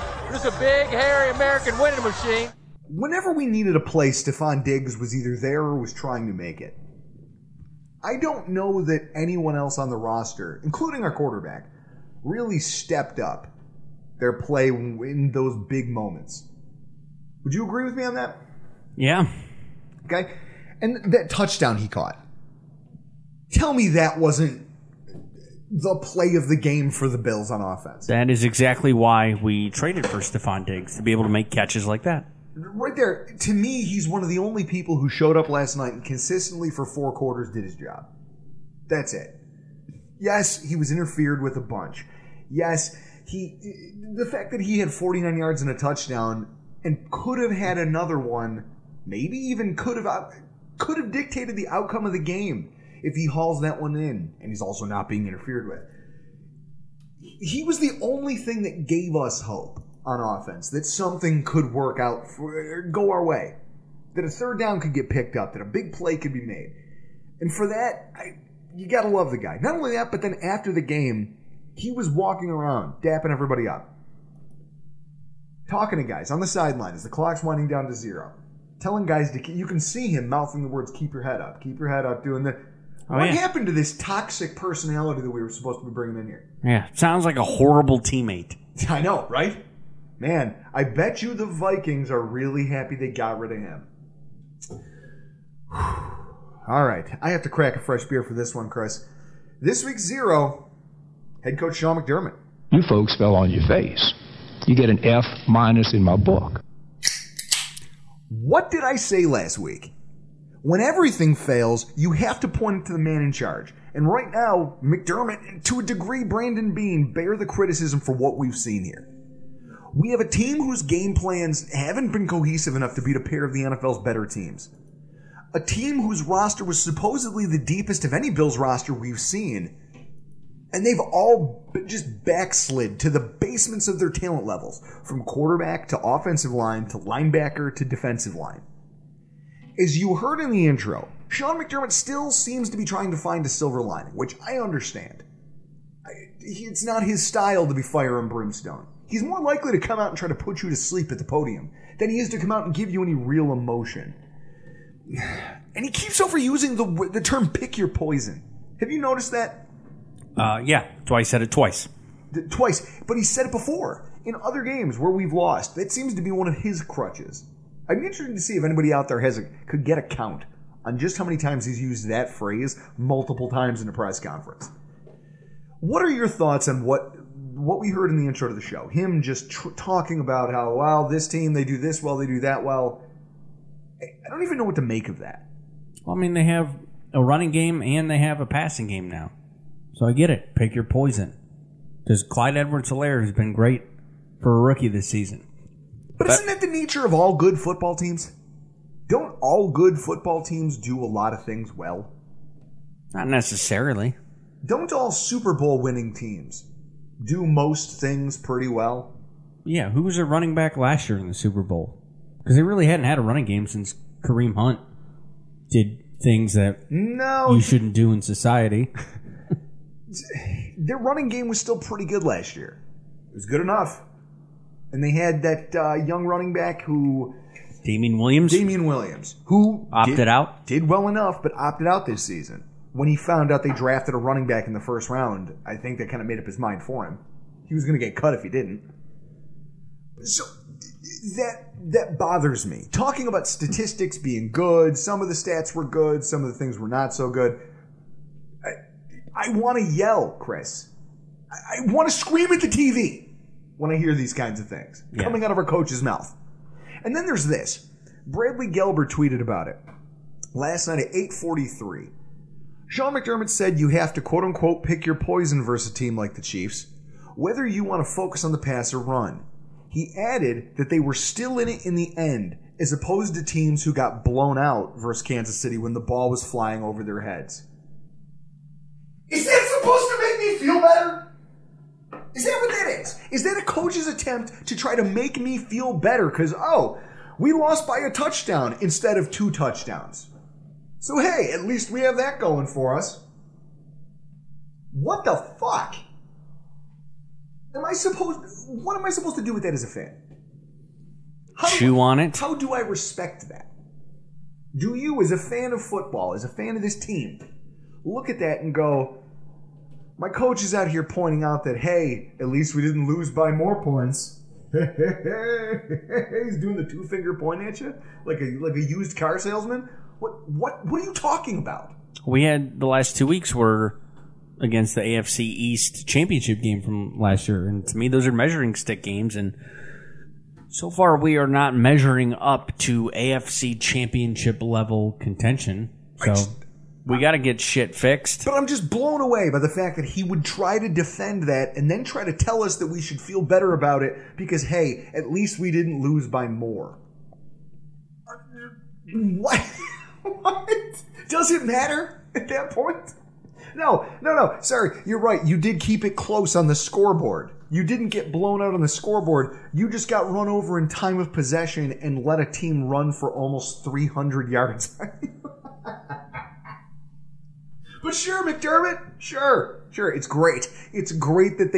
big, hairy American winning machine. Whenever we needed a play, Stephon Diggs was either there or was trying to make it. I don't know that anyone else on the roster, including our quarterback, really stepped up their play in those big moments. Would you agree with me on that? Yeah. Okay. And that touchdown he caught. Tell me that wasn't the play of the game for the Bills on offense. That is exactly why we traded for Stephon Diggs, to be able to make catches like that. Right there. To me, he's one of the only people who showed up last night and consistently for 4 quarters did his job. That's it. Yes, he was interfered with a bunch. Yes, the fact that he had 49 yards and a touchdown and could have had another one, maybe even could have dictated the outcome of the game. If he hauls that one in, and he's also not being interfered with. He was the only thing that gave us hope on offense, that something could work out, go our way, that a 3rd down could get picked up, that a big play could be made. And for that, you got to love the guy. Not only that, but then after the game, he was walking around, dapping everybody up, talking to guys on the sideline as the clock's winding down to 0, telling guys to you can see him mouthing the words, keep your head up, doing the... What happened to this toxic personality that we were supposed to be bringing in here? Yeah, sounds like a horrible teammate. I know, right? Man, I bet you the Vikings are really happy they got rid of him. All right. I have to crack a fresh beer for this one, Chris. This week's zero, head coach Sean McDermott. You folks fell on your face. You get an F minus in my book. What did I say last week? When everything fails, you have to point it to the man in charge. And right now, McDermott and to a degree Brandon Beane bear the criticism for what we've seen here. We have a team whose game plans haven't been cohesive enough to beat a pair of the NFL's better teams. A team whose roster was supposedly the deepest of any Bills roster we've seen. And they've all just backslid to the basements of their talent levels, from quarterback to offensive line to linebacker to defensive line. As you heard in the intro, Sean McDermott still seems to be trying to find a silver lining, which I understand. It's not his style to be fire and brimstone. He's more likely to come out and try to put you to sleep at the podium than he is to come out and give you any real emotion. And he keeps overusing the term pick your poison. Have you noticed that? Yeah, Dwight said it twice. Twice, but he said it before in other games where we've lost. That seems to be one of his crutches. I'd be interested to see if anybody out there could get a count on just how many times he's used that phrase multiple times in a press conference. What are your thoughts on what we heard in the intro to the show? Him just talking about how, wow, this team, they do this well, they do that well. I don't even know what to make of that. Well, I mean, they have a running game and they have a passing game now. So I get it. Pick your poison. Because Clyde Edwards-Helaire has been great for a rookie this season. But isn't that the nature of all good football teams? Don't all good football teams do a lot of things well? Not necessarily. Don't all Super Bowl winning teams do most things pretty well? Yeah, who was their running back last year in the Super Bowl? Because they really hadn't had a running game since Kareem Hunt did things that you shouldn't do in society. Their running game was still pretty good last year. It was good enough. And they had that young running back who... Damian Williams. Who opted out, did well enough, but opted out this season. When he found out they drafted a running back in the first round, I think that kind of made up his mind for him. He was going to get cut if he didn't. So that bothers me. Talking about statistics being good, some of the stats were good, some of the things were not so good. I want to yell, Chris. I want to scream at the TV when I hear these kinds of things coming out of our coach's mouth. And then there's this. Bradley Gelber tweeted about it last night at 8:43. Sean McDermott said you have to, quote-unquote, pick your poison versus a team like the Chiefs, whether you want to focus on the pass or run. He added that they were still in it in the end, as opposed to teams who got blown out versus Kansas City when the ball was flying over their heads. Is that supposed to make me feel better? Is that what that is? Is that a coach's attempt to try to make me feel better? Because, we lost by a touchdown instead of 2 touchdowns. So, hey, at least we have that going for us. What the fuck? What am I supposed to do with that as a fan? Chew on it? How do I respect that? Do you, as a fan of football, as a fan of this team, look at that and go, my coach is out here pointing out that, hey, at least we didn't lose by more points. He's doing the two-finger point at you like a used car salesman. What are you talking about? We had the last 2 weeks were against the AFC East championship game from last year. And to me, those are measuring stick games. And so far, we are not measuring up to AFC championship level contention. So we got to get shit fixed. But I'm just blown away by the fact that he would try to defend that and then try to tell us that we should feel better about it because, hey, at least we didn't lose by more. What? What? Does it matter at that point? No. Sorry, you're right. You did keep it close on the scoreboard. You didn't get blown out on the scoreboard. You just got run over in time of possession and let a team run for almost 300 yards. But sure, McDermott, sure. It's great. It's great that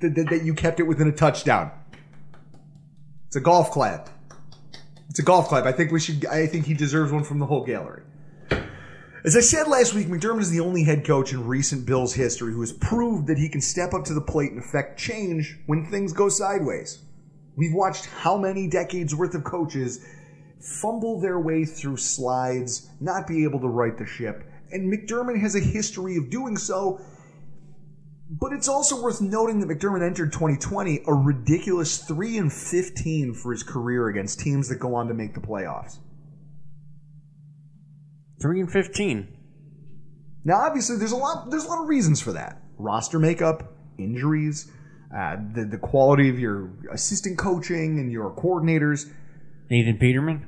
that you kept it within a touchdown. It's a golf clap. It's a golf clap. I think he deserves one from the whole gallery. As I said last week, McDermott is the only head coach in recent Bills history who has proved that he can step up to the plate and effect change when things go sideways. We've watched how many decades worth of coaches fumble their way through slides, not be able to right the ship. And McDermott has a history of doing so. But it's also worth noting that McDermott entered 2020 a ridiculous 3-15 for his career against teams that go on to make the playoffs. 3-15. Now, obviously, there's a lot of reasons for that. Roster makeup, injuries, the quality of your assistant coaching and your coordinators. Nathan Peterman.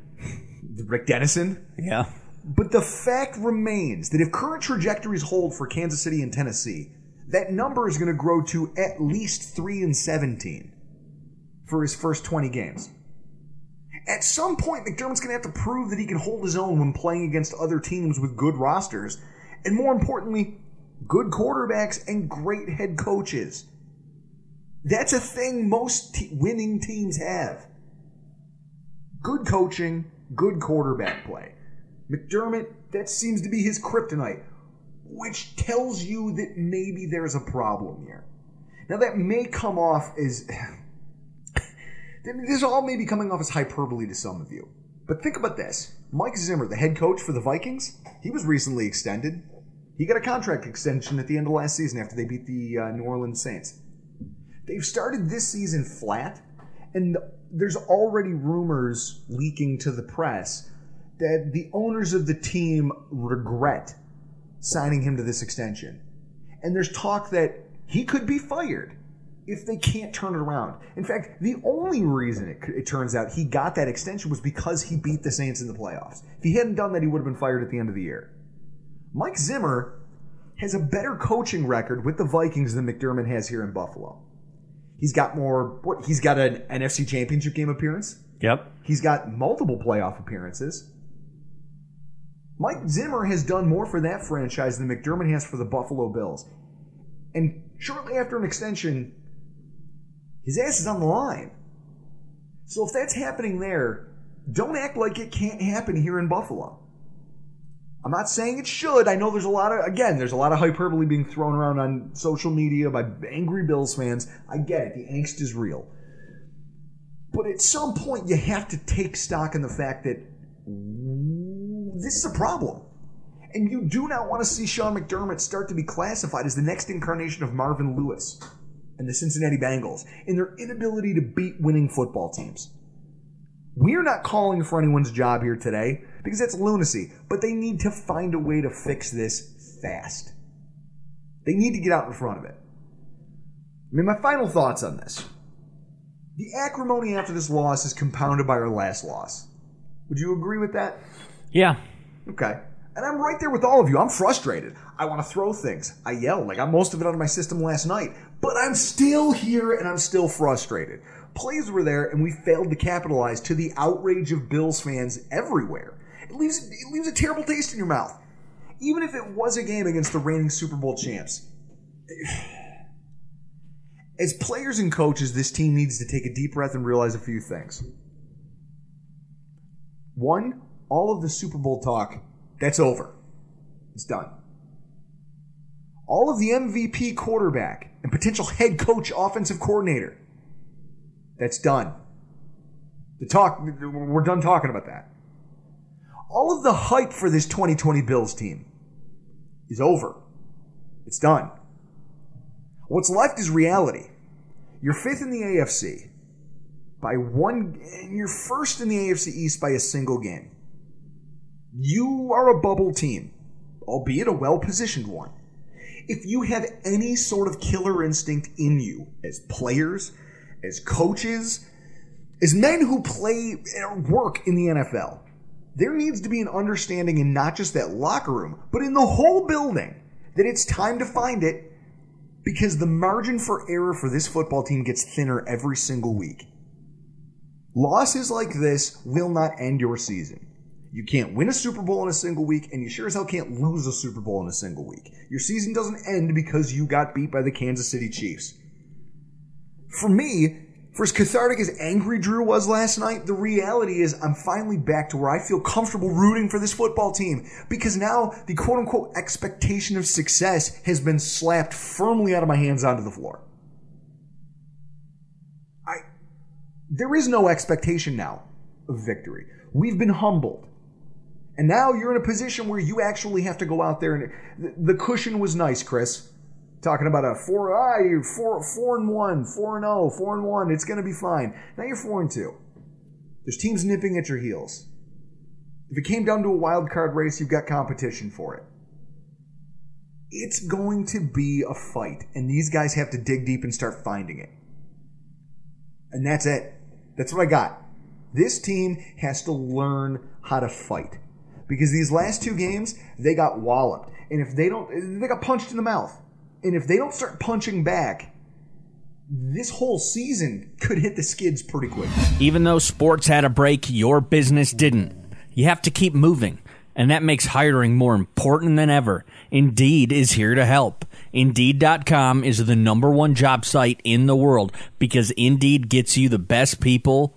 Rick Dennison. Yeah. But the fact remains that if current trajectories hold for Kansas City and Tennessee, that number is going to grow to at least 3-17 for his first 20 games. At some point, McDermott's going to have to prove that he can hold his own when playing against other teams with good rosters, and more importantly, good quarterbacks and great head coaches. That's a thing most winning teams have. Good coaching, good quarterback play. McDermott, that seems to be his kryptonite, which tells you that maybe there's a problem here. Now, that may come off as... this all may be coming off as hyperbole to some of you. But think about this. Mike Zimmer, the head coach for the Vikings, he was recently extended. He got a contract extension at the end of last season after they beat the New Orleans Saints. They've started this season flat, and there's already rumors leaking to the press that the owners of the team regret signing him to this extension. And there's talk that he could be fired if they can't turn it around. In fact, the only reason it turns out he got that extension was because he beat the Saints in the playoffs. If he hadn't done that, he would have been fired at the end of the year. Mike Zimmer has a better coaching record with the Vikings than McDermott has here in Buffalo. He's got he's got an NFC Championship game appearance. Yep. He's got multiple playoff appearances. Mike Zimmer has done more for that franchise than McDermott has for the Buffalo Bills. And shortly after an extension, his ass is on the line. So if that's happening there, don't act like it can't happen here in Buffalo. I'm not saying it should. I know there's a lot of hyperbole being thrown around on social media by angry Bills fans. I get it. The angst is real. But at some point, you have to take stock in the fact that this is a problem. And you do not want to see Sean McDermott start to be classified as the next incarnation of Marvin Lewis and the Cincinnati Bengals in their inability to beat winning football teams. We're not calling for anyone's job here today because that's lunacy, but they need to find a way to fix this fast. They need to get out in front of it. I mean, my final thoughts on this. The acrimony after this loss is compounded by our last loss. Would you agree with that? Yeah. Okay. And I'm right there with all of you. I'm frustrated. I want to throw things. I yelled. I got most of it out of my system last night. But I'm still here and I'm still frustrated. Plays were there and we failed to capitalize to the outrage of Bills fans everywhere. It leaves a terrible taste in your mouth. Even if it was a game against the reigning Super Bowl champs. As players and coaches, this team needs to take a deep breath and realize a few things. One, all of the Super Bowl talk, that's over. It's done. All of the MVP quarterback and potential head coach offensive coordinator, that's done. We're done talking about that. All of the hype for this 2020 Bills team is over. It's done. What's left is reality. You're fifth in the AFC by one, and you're first in the AFC East by a single game. You are a bubble team, albeit a well-positioned one. If you have any sort of killer instinct in you as players, as coaches, as men who play and work in the NFL, there needs to be an understanding in not just that locker room, but in the whole building that it's time to find it, because the margin for error for this football team gets thinner every single week. Losses like this will not end your season. You can't win a Super Bowl in a single week, and you sure as hell can't lose a Super Bowl in a single week. Your season doesn't end because you got beat by the Kansas City Chiefs. For me, for as cathartic as angry Drew was last night, the reality is I'm finally back to where I feel comfortable rooting for this football team, because now the quote-unquote expectation of success has been slapped firmly out of my hands onto the floor. There is no expectation now of victory. We've been humbled. And now you're in a position where you actually have to go out there. And the cushion was nice, Chris. Talking about a four and one, it's going to be fine. Now you're 4-2. There's teams nipping at your heels. If it came down to a wild card race, you've got competition for it. It's going to be a fight, and these guys have to dig deep and start finding it. And that's it. That's what I got. This team has to learn how to fight, because these last two games, they got walloped. And if they don't, they got punched in the mouth. And if they don't start punching back, this whole season could hit the skids pretty quick. Even though sports had a break, your business didn't. You have to keep moving, and that makes hiring more important than ever. Indeed is here to help. Indeed.com is the #1 job site in the world because Indeed gets you the best people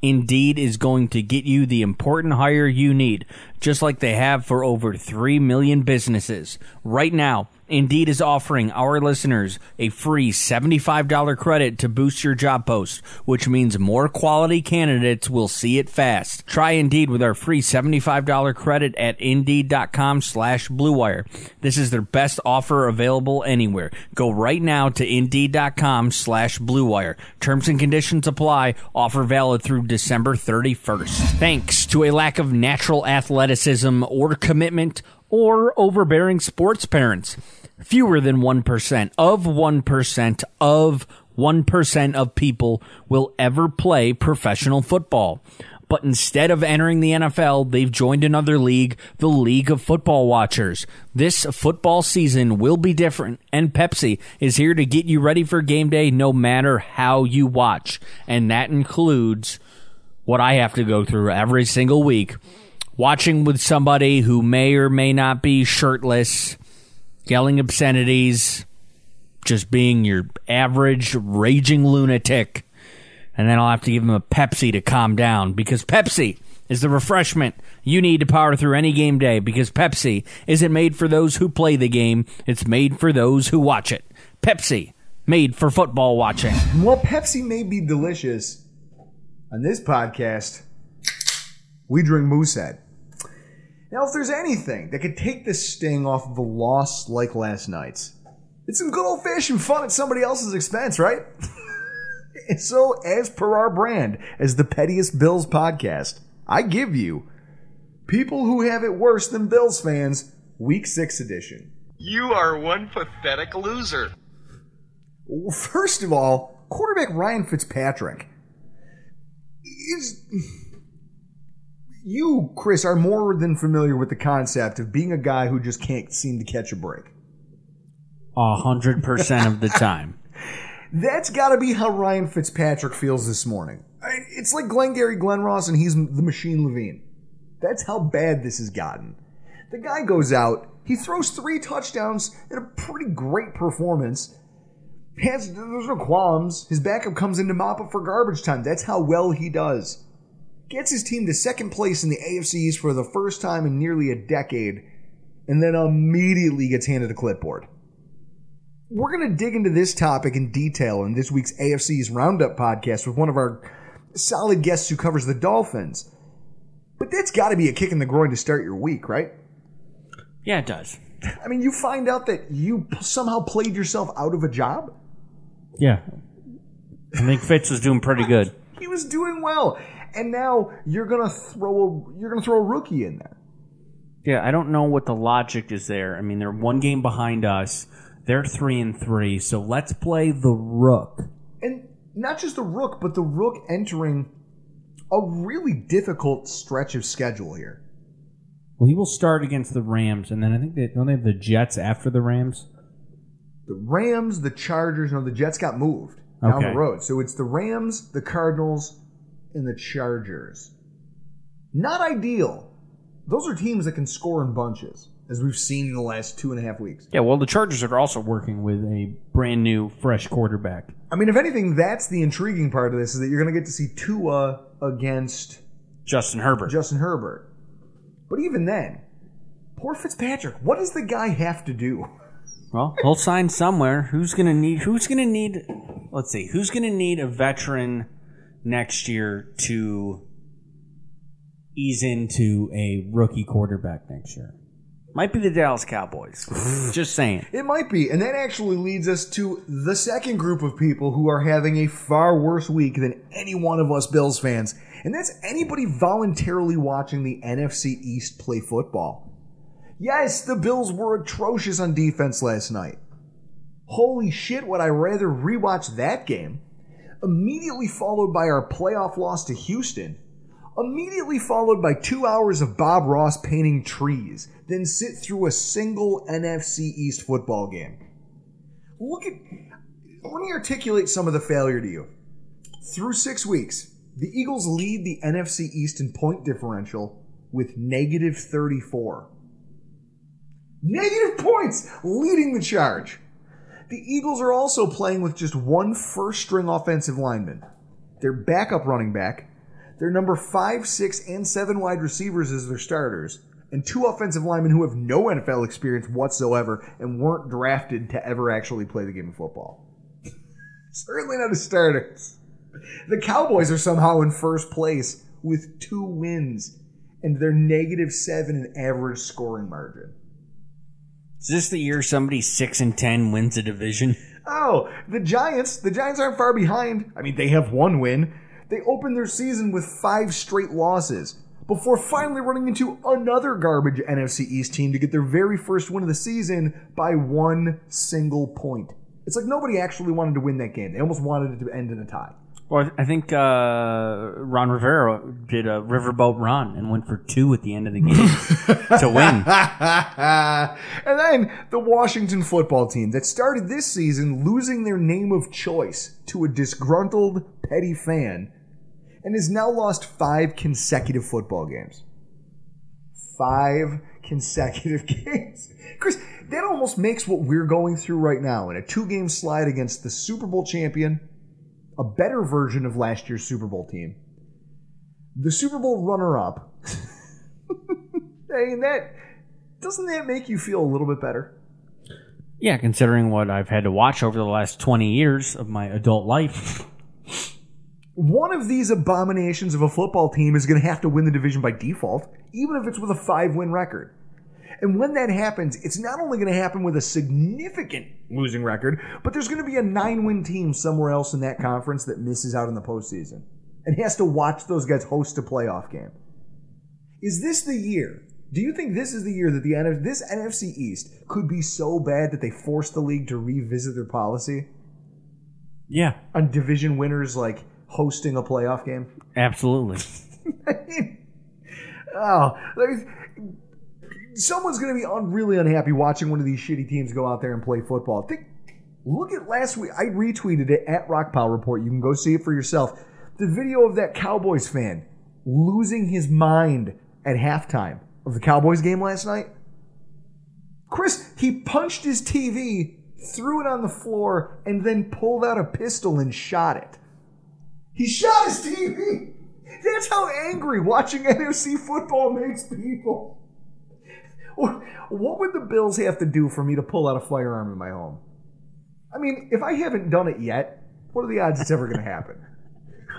Indeed is going to get you the important hire you need, just like they have for over 3 million businesses. Right now, Indeed is offering our listeners a free $75 credit to boost your job post, which means more quality candidates will see it fast. Try Indeed with our free $75 credit at Indeed.com/BlueWire. This is their best offer available anywhere. Go right now to Indeed.com/BlueWire. Terms and conditions apply. Offer valid through December 31st. Thanks to a lack of natural athleticism or commitment or overbearing sports parents. Fewer than 1% of 1% of 1% of people will ever play professional football. But instead of entering the NFL, they've joined another league, the League of Football Watchers. This football season will be different, and Pepsi is here to get you ready for game day no matter how you watch. And that includes what I have to go through every single week. Watching with somebody who may or may not be shirtless, yelling obscenities, just being your average raging lunatic. And then I'll have to give him a Pepsi to calm down, because Pepsi is the refreshment you need to power through any game day, because Pepsi isn't made for those who play the game. It's made for those who watch it. Pepsi, made for football watching. While Pepsi may be delicious, on this podcast, we drink Moosehead. Now, if there's anything that could take the sting off of a loss like last night's, it's some good old-fashioned fun at somebody else's expense, right? And so, as per our brand, as the Pettiest Bills podcast, I give you People Who Have It Worse Than Bills Fans, Week 6 edition. You are one pathetic loser. First of all, quarterback Ryan Fitzpatrick is... You, Chris, are more than familiar with the concept of being a guy who just can't seem to catch a break. 100% of the time. That's got to be how Ryan Fitzpatrick feels this morning. It's like Glengarry Glen Ross and he's the Machine Levine. That's how bad this has gotten. The guy goes out, he throws 3 touchdowns in a pretty great performance. There's no qualms. His backup comes in to mop up for garbage time. That's how well he does. Gets his team to 2nd place in the AFC East for the first time in nearly a decade, and then immediately gets handed a clipboard. We're going to dig into this topic in detail in this week's AFC's Roundup podcast with one of our solid guests who covers the Dolphins. But that's got to be a kick in the groin to start your week, right? Yeah, it does. I mean, you find out that you somehow played yourself out of a job? Yeah. I think Fitz was doing pretty good. He was doing well. And now you're gonna throw a rookie in there. Yeah, I don't know what the logic is there. I mean, they're 1 game behind us. They're 3-3, so let's play the Rook. And not just the Rook, but the Rook entering a really difficult stretch of schedule here. Well, he will start against the Rams, and then I think they have the Jets after the Rams? The Rams, the Chargers, no, the Jets got moved down the road. So it's the Rams, the Cardinals, and the Chargers. Not ideal. those are teams that can score in bunches, as we've seen in the last 2.5 weeks. Yeah, well, the Chargers are also working with a brand-new, fresh quarterback. I mean, if anything, that's the intriguing part of this, is that you're going to get to see Tua against... Justin Herbert. But even then, poor Fitzpatrick. What does the guy have to do? Well, he'll sign somewhere. Who's going to need a veteran next year to ease into a rookie quarterback next year? Might be the Dallas Cowboys. Just saying. It might be. And that actually leads us to the second group of people who are having a far worse week than any one of us Bills fans. And that's anybody voluntarily watching the NFC East play football. Yes, the Bills were atrocious on defense last night. Holy shit, would I rather rewatch that game? Immediately followed by our playoff loss to Houston. Immediately followed by 2 hours of Bob Ross painting trees, then sit through a single NFC East football game. Let me articulate some of the failure to you. Through 6 weeks, the Eagles lead the NFC East in point differential with negative 34. Negative points, leading the charge. The Eagles are also playing with just one first-string offensive lineman, their backup running back, their number 5, 6, and 7 wide receivers as their starters, and 2 offensive linemen who have no NFL experience whatsoever and weren't drafted to ever actually play the game of football. Certainly not as starters. The Cowboys are somehow in first place with 2 wins, and they're negative 7 in average scoring margin. Is this the year somebody 6-10 wins a division? Oh, the Giants. The Giants aren't far behind. I mean, they have 1 win. They opened their season with 5 straight losses before finally running into another garbage NFC East team to get their very first win of the season by 1 single point. It's like nobody actually wanted to win that game. They almost wanted it to end in a tie. Well, I think Ron Rivera did a riverboat run and went for 2 at the end of the game to win. And then the Washington football team that started this season losing their name of choice to a disgruntled, petty fan and has now lost 5 consecutive football games. 5 consecutive games. Chris, that almost makes what we're going through right now in a 2-game slide against the Super Bowl champion, a better version of last year's Super Bowl team, the Super Bowl runner-up. I mean, doesn't that make you feel a little bit better? Yeah, considering what I've had to watch over the last 20 years of my adult life. One of these abominations of a football team is going to have to win the division by default, even if it's with a 5-win record. And when that happens, it's not only going to happen with a significant losing record, but there's going to be a 9-win team somewhere else in that conference that misses out in the postseason and has to watch those guys host a playoff game. Is this the year? Do you think this is the year that this NFC East could be so bad that they force the league to revisit their policy? Yeah. On division winners, like, hosting a playoff game? Absolutely. I mean, someone's going to be really unhappy watching one of these shitty teams go out there and play football. Look at last week. I retweeted it at Rockpile Report. You can go see it for yourself. The video of that Cowboys fan losing his mind at halftime of the Cowboys game last night. Chris, he punched his TV, threw it on the floor, and then pulled out a pistol and shot it. He shot his TV. That's how angry watching NFC football makes people. What would the Bills have to do for me to pull out a firearm in my home? I mean, if I haven't done it yet, what are the odds it's ever going to happen?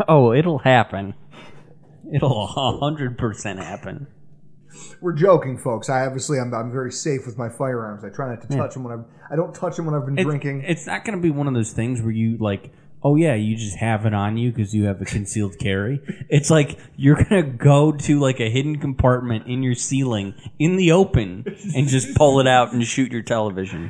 Oh, it'll happen. It'll 100% happen. We're joking, folks. I'm very safe with my firearms. I try not to touch them I don't touch them when I've been drinking. It's not going to be one of those things where you, like, oh, yeah, you just have it on you because you have a concealed carry. It's like you're going to go to like a hidden compartment in your ceiling in the open and just pull it out and shoot your television.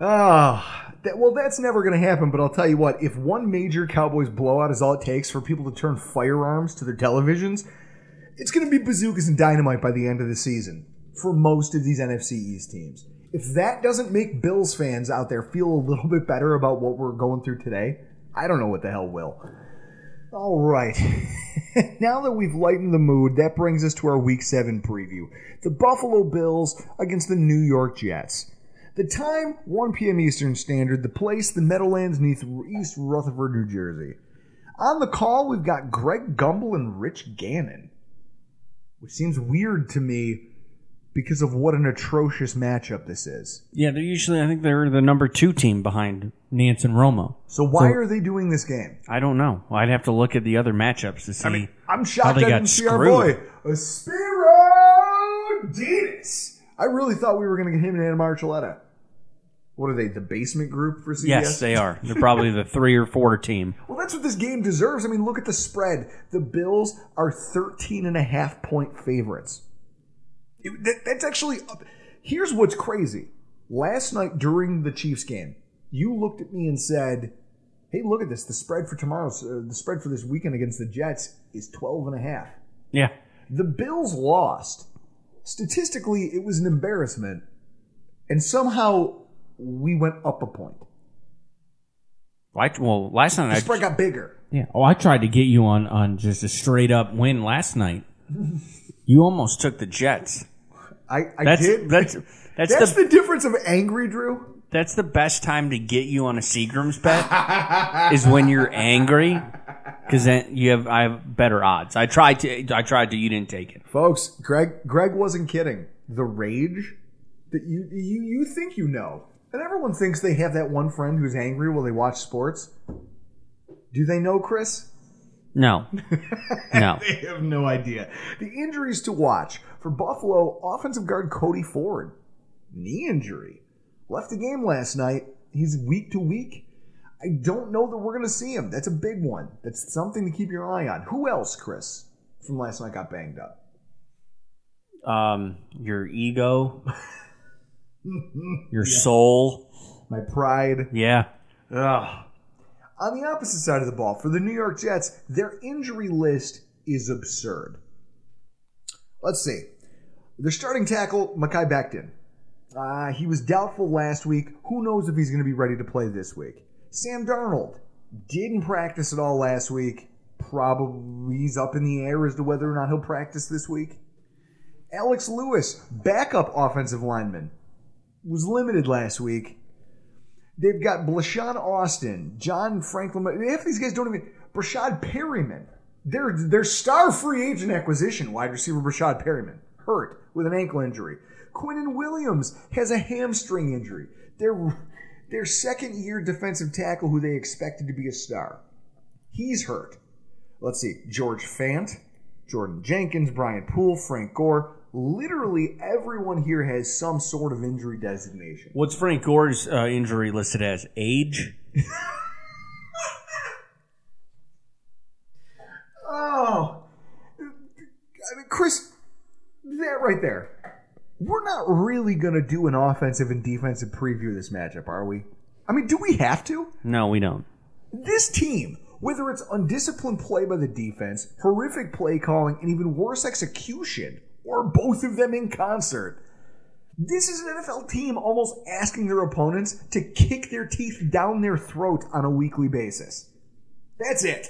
Well, that's never going to happen, but I'll tell you what. If one major Cowboys blowout is all it takes for people to turn firearms to their televisions, it's going to be bazookas and dynamite by the end of the season for most of these NFC East teams. If that doesn't make Bills fans out there feel a little bit better about what we're going through today, I don't know what the hell will. All right. Now that we've lightened the mood, that brings us to our Week 7 preview. The Buffalo Bills against the New York Jets. The time, 1 p.m. Eastern Standard. The place, the Meadowlands, East Rutherford, New Jersey. On the call, we've got Greg Gumbel and Rich Gannon, which seems weird to me because of what an atrocious matchup this is. Yeah, they're usually, I think they're the number 2 team behind Nance and Romo. So why are they doing this game? I don't know. I'd have to look at the other matchups to see. I mean, I'm shocked I didn't see our boy, Spiro Dinas. I really thought we were going to get him and Anna Marcelletta. What are they, the basement group for CBS? Yes, they are. They're probably the 3 or 4 team. Well, that's what this game deserves. I mean, look at the spread. The Bills are 13.5-point favorites. That's actually – here's what's crazy. Last night during the Chiefs game, you looked at me and said, hey, look at this. The spread for tomorrow's the spread for this weekend against the Jets is 12.5. Yeah. The Bills lost. Statistically, it was an embarrassment, and somehow we went up a point. Well, last night... The spread got bigger. Yeah. Oh, I tried to get you on just a straight-up win last night. You almost took the Jets. I did. That's the difference of angry, Drew. That's the best time to get you on a Seagram's bet is when you're angry. Because then I have better odds. I tried to. You didn't take it, folks. Greg wasn't kidding. The rage that you think you know, and everyone thinks they have that one friend who's angry while they watch sports. Do they know, Chris? No. They have no idea. The injuries to watch for Buffalo: offensive guard Cody Ford, knee injury, left the game last night. He's week to week. I don't know that we're going to see him. That's a big one. That's something to keep your eye on. Who else, Chris, from last night got banged up? Your ego. Your soul. My pride. Yeah. Ugh. On the opposite side of the ball, for the New York Jets, their injury list is absurd. Let's see. Their starting tackle, Mekhi Becton. He was doubtful last week. Who knows if he's going to be ready to play this week? Sam Darnold didn't practice at all last week. Probably he's up in the air as to whether or not he'll practice this week. Alex Lewis, backup offensive lineman, was limited last week. They've got Bleshawn Austin, John Franklin. Half these guys don't even... Breshad Perriman, their star free agent acquisition, wide receiver Breshad Perriman, hurt with an ankle injury. Quinnen Williams has a hamstring injury. Their second-year defensive tackle, who they expected to be a star, he's hurt. Let's see. George Fant, Jordan Jenkins, Brian Poole, Frank Gore. Literally everyone here has some sort of injury designation. What's Frank Gore's injury listed as? Age? Oh. I mean, Chris, that right there. We're not really going to do an offensive and defensive preview of this matchup, are we? I mean, do we have to? No, we don't. This team, whether it's undisciplined play by the defense, horrific play calling, and even worse execution, or both of them in concert, this is an NFL team almost asking their opponents to kick their teeth down their throat on a weekly basis. That's it.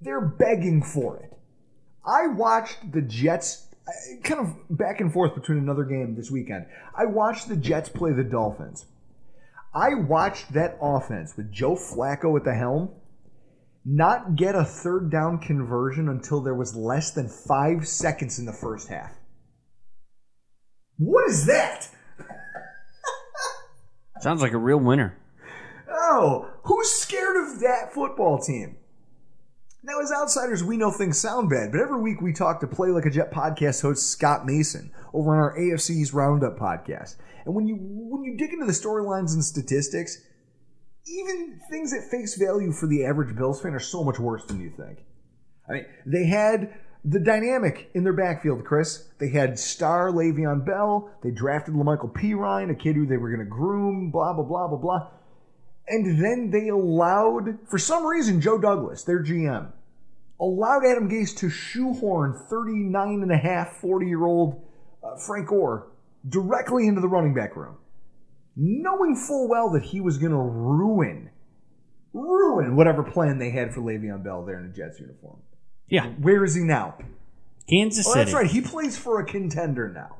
They're begging for it. I watched the Jets... kind of back and forth between another game this weekend. I watched the Jets play the Dolphins. I watched that offense with Joe Flacco at the helm not get a third down conversion until there was less than 5 seconds in the first half. What is that? Sounds like a real winner. Oh, who's scared of that football team? Now, as outsiders, we know things sound bad, but every week we talk to Play Like a Jet podcast host Scott Mason over on our AFC's Roundup podcast. And when you dig into the storylines and statistics, even things at face value for the average Bills fan are so much worse than you think. I mean, they had the dynamic in their backfield, Chris. They had star Le'Veon Bell. They drafted LaMichael Pirine, a kid who they were going to groom, blah, blah, blah, blah, blah. And then they allowed, for some reason, Joe Douglas, their GM, allowed Adam Gase to shoehorn 39.5, 40-year-old Frank Gore directly into the running back room, knowing full well that he was going to ruin ruin whatever plan they had for Le'Veon Bell there in a Jets uniform. Yeah. Where is he now? Kansas City. That's right. He plays for a contender now.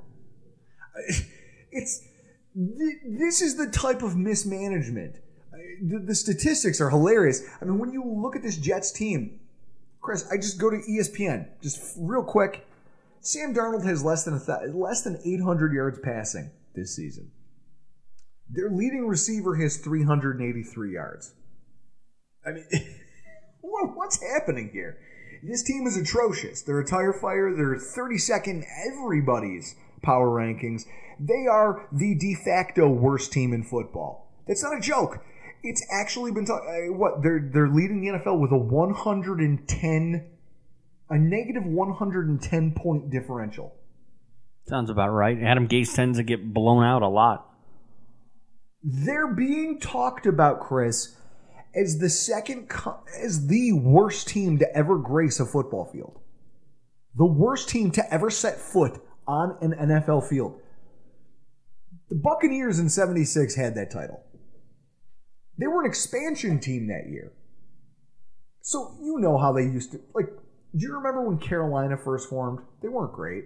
This is the type of mismanagement. The statistics are hilarious. I mean, when you look at this Jets team, Chris, I just go to ESPN just real quick. Sam Darnold has less than 800 yards passing this season. Their leading receiver has 383 yards. I mean, what's happening here? This team is atrocious. They're a tire fire. They're 32nd in everybody's power rankings. They are the de facto worst team in football. That's not a joke. It's actually been they're leading the NFL with a negative 110 point differential. Sounds about right. Adam Gase tends to get blown out a lot. They're being talked about, Chris, as the worst team to ever grace a football field. The worst team to ever set foot on an NFL field. The Buccaneers in 76 had that title. They were an expansion team that year. So you know how they used to, like, do you remember when Carolina first formed? They weren't great.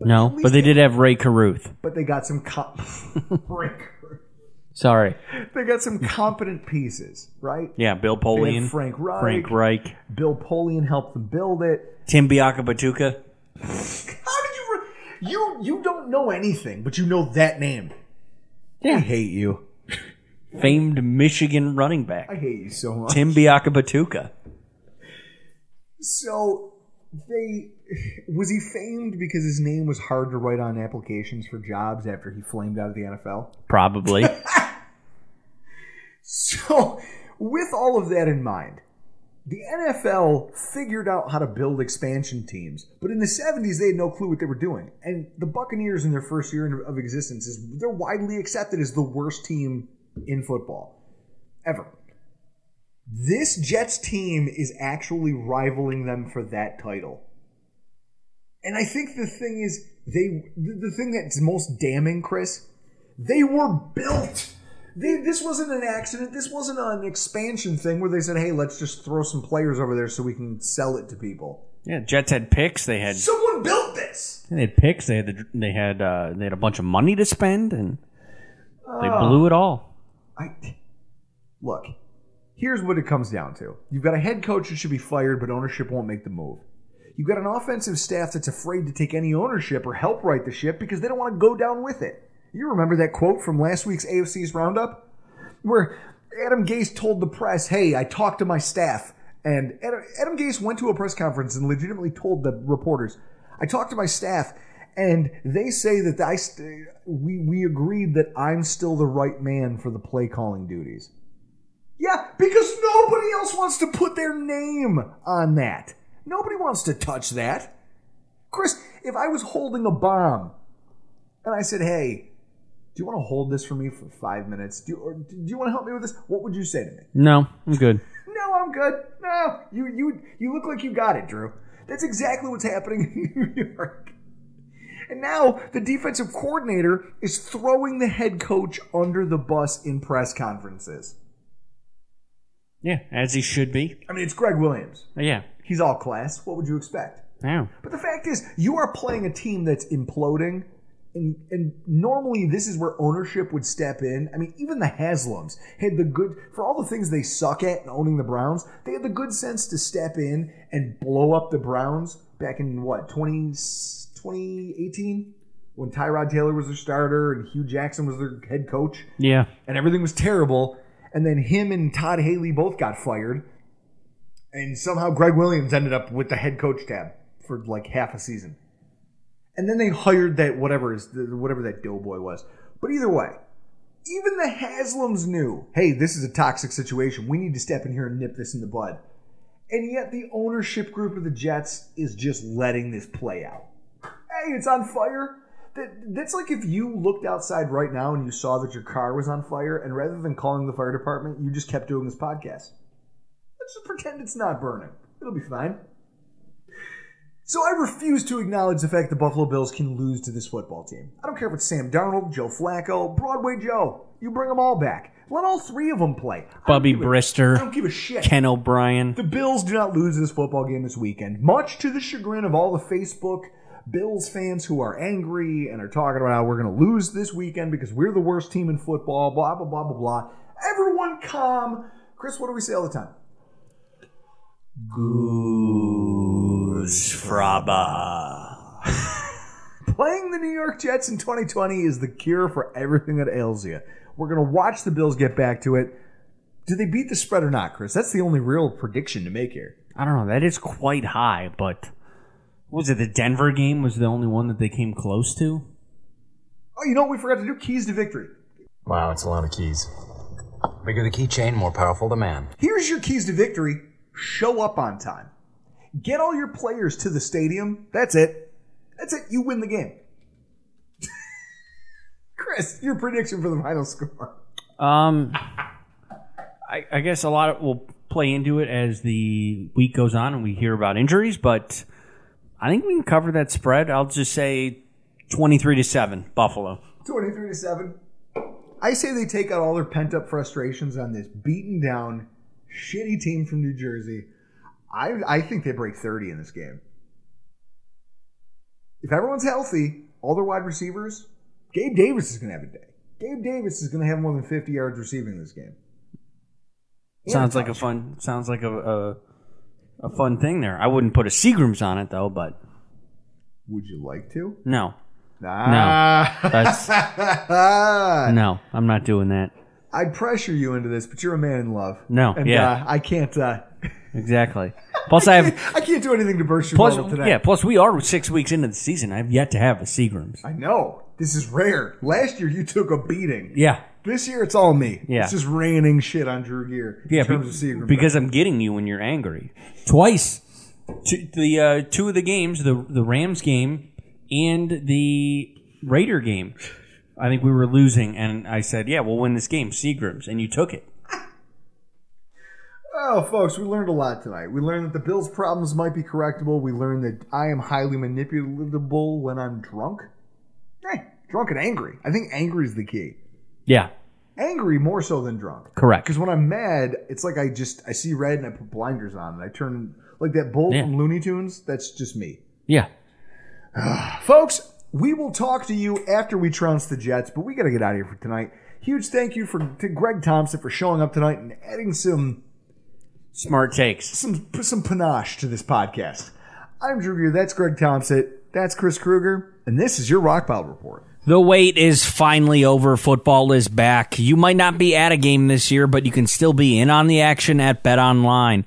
No, but they did have Ray Carruth. But they got some Ray Carruth. Sorry. They got some competent pieces, right? Yeah, Bill Polian. Frank Reich. Bill Polian helped them build it. Tim Biakabatuka. You don't know anything, but you know that name. Yeah. I hate you. Famed Michigan running back. I hate you so much. Tim Biakabatuka. So, was he famed because his name was hard to write on applications for jobs after he flamed out of the NFL? Probably. So, with all of that in mind, the NFL figured out how to build expansion teams, but in the 70s, they had no clue what they were doing. And the Buccaneers in their first year of existence, they're widely accepted as the worst team in football ever. This Jets team is actually rivaling them for that title. And I think the thing is, the thing that's most damning, Chris, they were built. This wasn't an accident. This wasn't an expansion thing where they said, hey, let's just throw some players over there so we can sell it to people. Yeah, Jets had picks. They had someone built this. They had picks. They had a bunch of money to spend, and they blew it all. Look, here's what it comes down to. You've got a head coach that should be fired, but ownership won't make the move. You've got an offensive staff that's afraid to take any ownership or help right the ship because they don't want to go down with it. You remember that quote from last week's AFC's Roundup where Adam Gase told the press, hey, I talked to my staff. And Adam Gase went to a press conference and legitimately told the reporters, I talked to my staff, and they say that we agreed that I'm still the right man for the play-calling duties. Yeah, because nobody else wants to put their name on that. Nobody wants to touch that. Chris, if I was holding a bomb and I said, hey, do you want to hold this for me for 5 minutes? Do you want to help me with this? What would you say to me? No, I'm good. No, I'm good. No, you look like you got it, Drew. That's exactly what's happening in New York. And now the defensive coordinator is throwing the head coach under the bus in press conferences. Yeah, as he should be. I mean, it's Greg Williams. Yeah. He's all class. What would you expect? Yeah. But the fact is, you are playing a team that's imploding. And normally this is where ownership would step in. I mean, even the Haslams had the good, for all the things they suck at in owning the Browns, they had the good sense to step in and blow up the Browns back in, 2018? When Tyrod Taylor was their starter and Hugh Jackson was their head coach. Yeah. And everything was terrible. And then him and Todd Haley both got fired. And somehow Greg Williams ended up with the head coach tab for like half a season. And then they hired that whatever that doughboy was. But either way, even the Haslams knew, hey, this is a toxic situation. We need to step in here and nip this in the bud. And yet the ownership group of the Jets is just letting this play out. Hey, it's on fire. That's like if you looked outside right now and you saw that your car was on fire, and rather than calling the fire department, you just kept doing this podcast. Let's just pretend it's not burning. It'll be fine. So I refuse to acknowledge the fact the Buffalo Bills can lose to this football team. I don't care if it's Sam Darnold, Joe Flacco, Broadway Joe. You bring them all back. Let all three of them play. Bubby Brister. I don't give a shit. Ken O'Brien. The Bills do not lose this football game this weekend, much to the chagrin of all the Facebook Bills fans who are angry and are talking about how we're going to lose this weekend because we're the worst team in football, blah, blah, blah, blah, blah. Everyone calm. Chris, what do we say all the time? Goose Fraba. Playing the New York Jets in 2020 is the cure for everything that ails you. We're going to watch the Bills get back to it. Do they beat the spread or not, Chris? That's the only real prediction to make here. I don't know. That is quite high, but was it the Denver game was the only one that they came close to? Oh, you know what we forgot to do? Keys to victory. Wow, it's a lot of keys. Bigger the keychain, more powerful the man. Here's your keys to victory. Show up on time. Get all your players to the stadium. That's it. That's it. You win the game. Chris, your prediction for the final score. I guess a lot will play into it as the week goes on and we hear about injuries, but I think we can cover that spread. I'll just say 23-7, Buffalo. 23-7. I say they take out all their pent-up frustrations on this beaten down shitty team from New Jersey. I think they break 30 in this game. If everyone's healthy, all their wide receivers, Gabe Davis is going to have a day. Gabe Davis is going to have more than 50 yards receiving this game. Sounds like a fun thing there. I wouldn't put a Seagram's on it though, but would you like to? No. Nah. No. That's, no, I'm not doing that. I'd pressure you into this, but you're a man in love. No, and, yeah. I can't. Exactly. Plus, I can't do anything to burst your bubble today. Yeah. Plus, we are 6 weeks into the season. I've yet to have a Seagram's. I know. This is rare. Last year, you took a beating. Yeah. This year, it's all me. Yeah. It's just raining shit on Drew Gear. Yeah. In terms of Seagrams. Because I'm getting you when you're angry. Twice. Two of the games, the Rams game and the Raider game. I think we were losing, and I said, yeah, we'll win this game, Seagram's, and you took it. Oh, folks, we learned a lot tonight. We learned that the Bills' problems might be correctable. We learned that I am highly manipulatable when I'm drunk. Hey, drunk and angry. I think angry is the key. Yeah. Angry more so than drunk. Correct. Because when I'm mad, it's like I see red and I put blinders on, and I turn like that bull from Looney Tunes. That's just me. Yeah. Folks, we will talk to you after we trounce the Jets, but we got to get out of here for tonight. Huge thank you to Greg Tompsett for showing up tonight and adding some smart takes, some panache to this podcast. I'm Drew Gear. That's Greg Tompsett. That's Chris Krueger, and this is your Rock Pile Report. The wait is finally over. Football is back. You might not be at a game this year, but you can still be in on the action at BetOnline.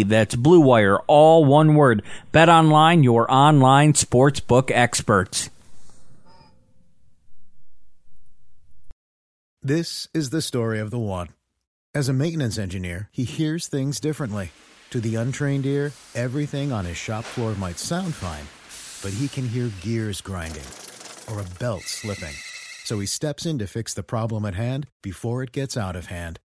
That's BlueWire, all one word. BetOnline, your online sportsbook experts. This is the story of the one. As a maintenance engineer, he hears things differently. To the untrained ear, everything on his shop floor might sound fine, but he can hear gears grinding or a belt slipping. So he steps in to fix the problem at hand before it gets out of hand.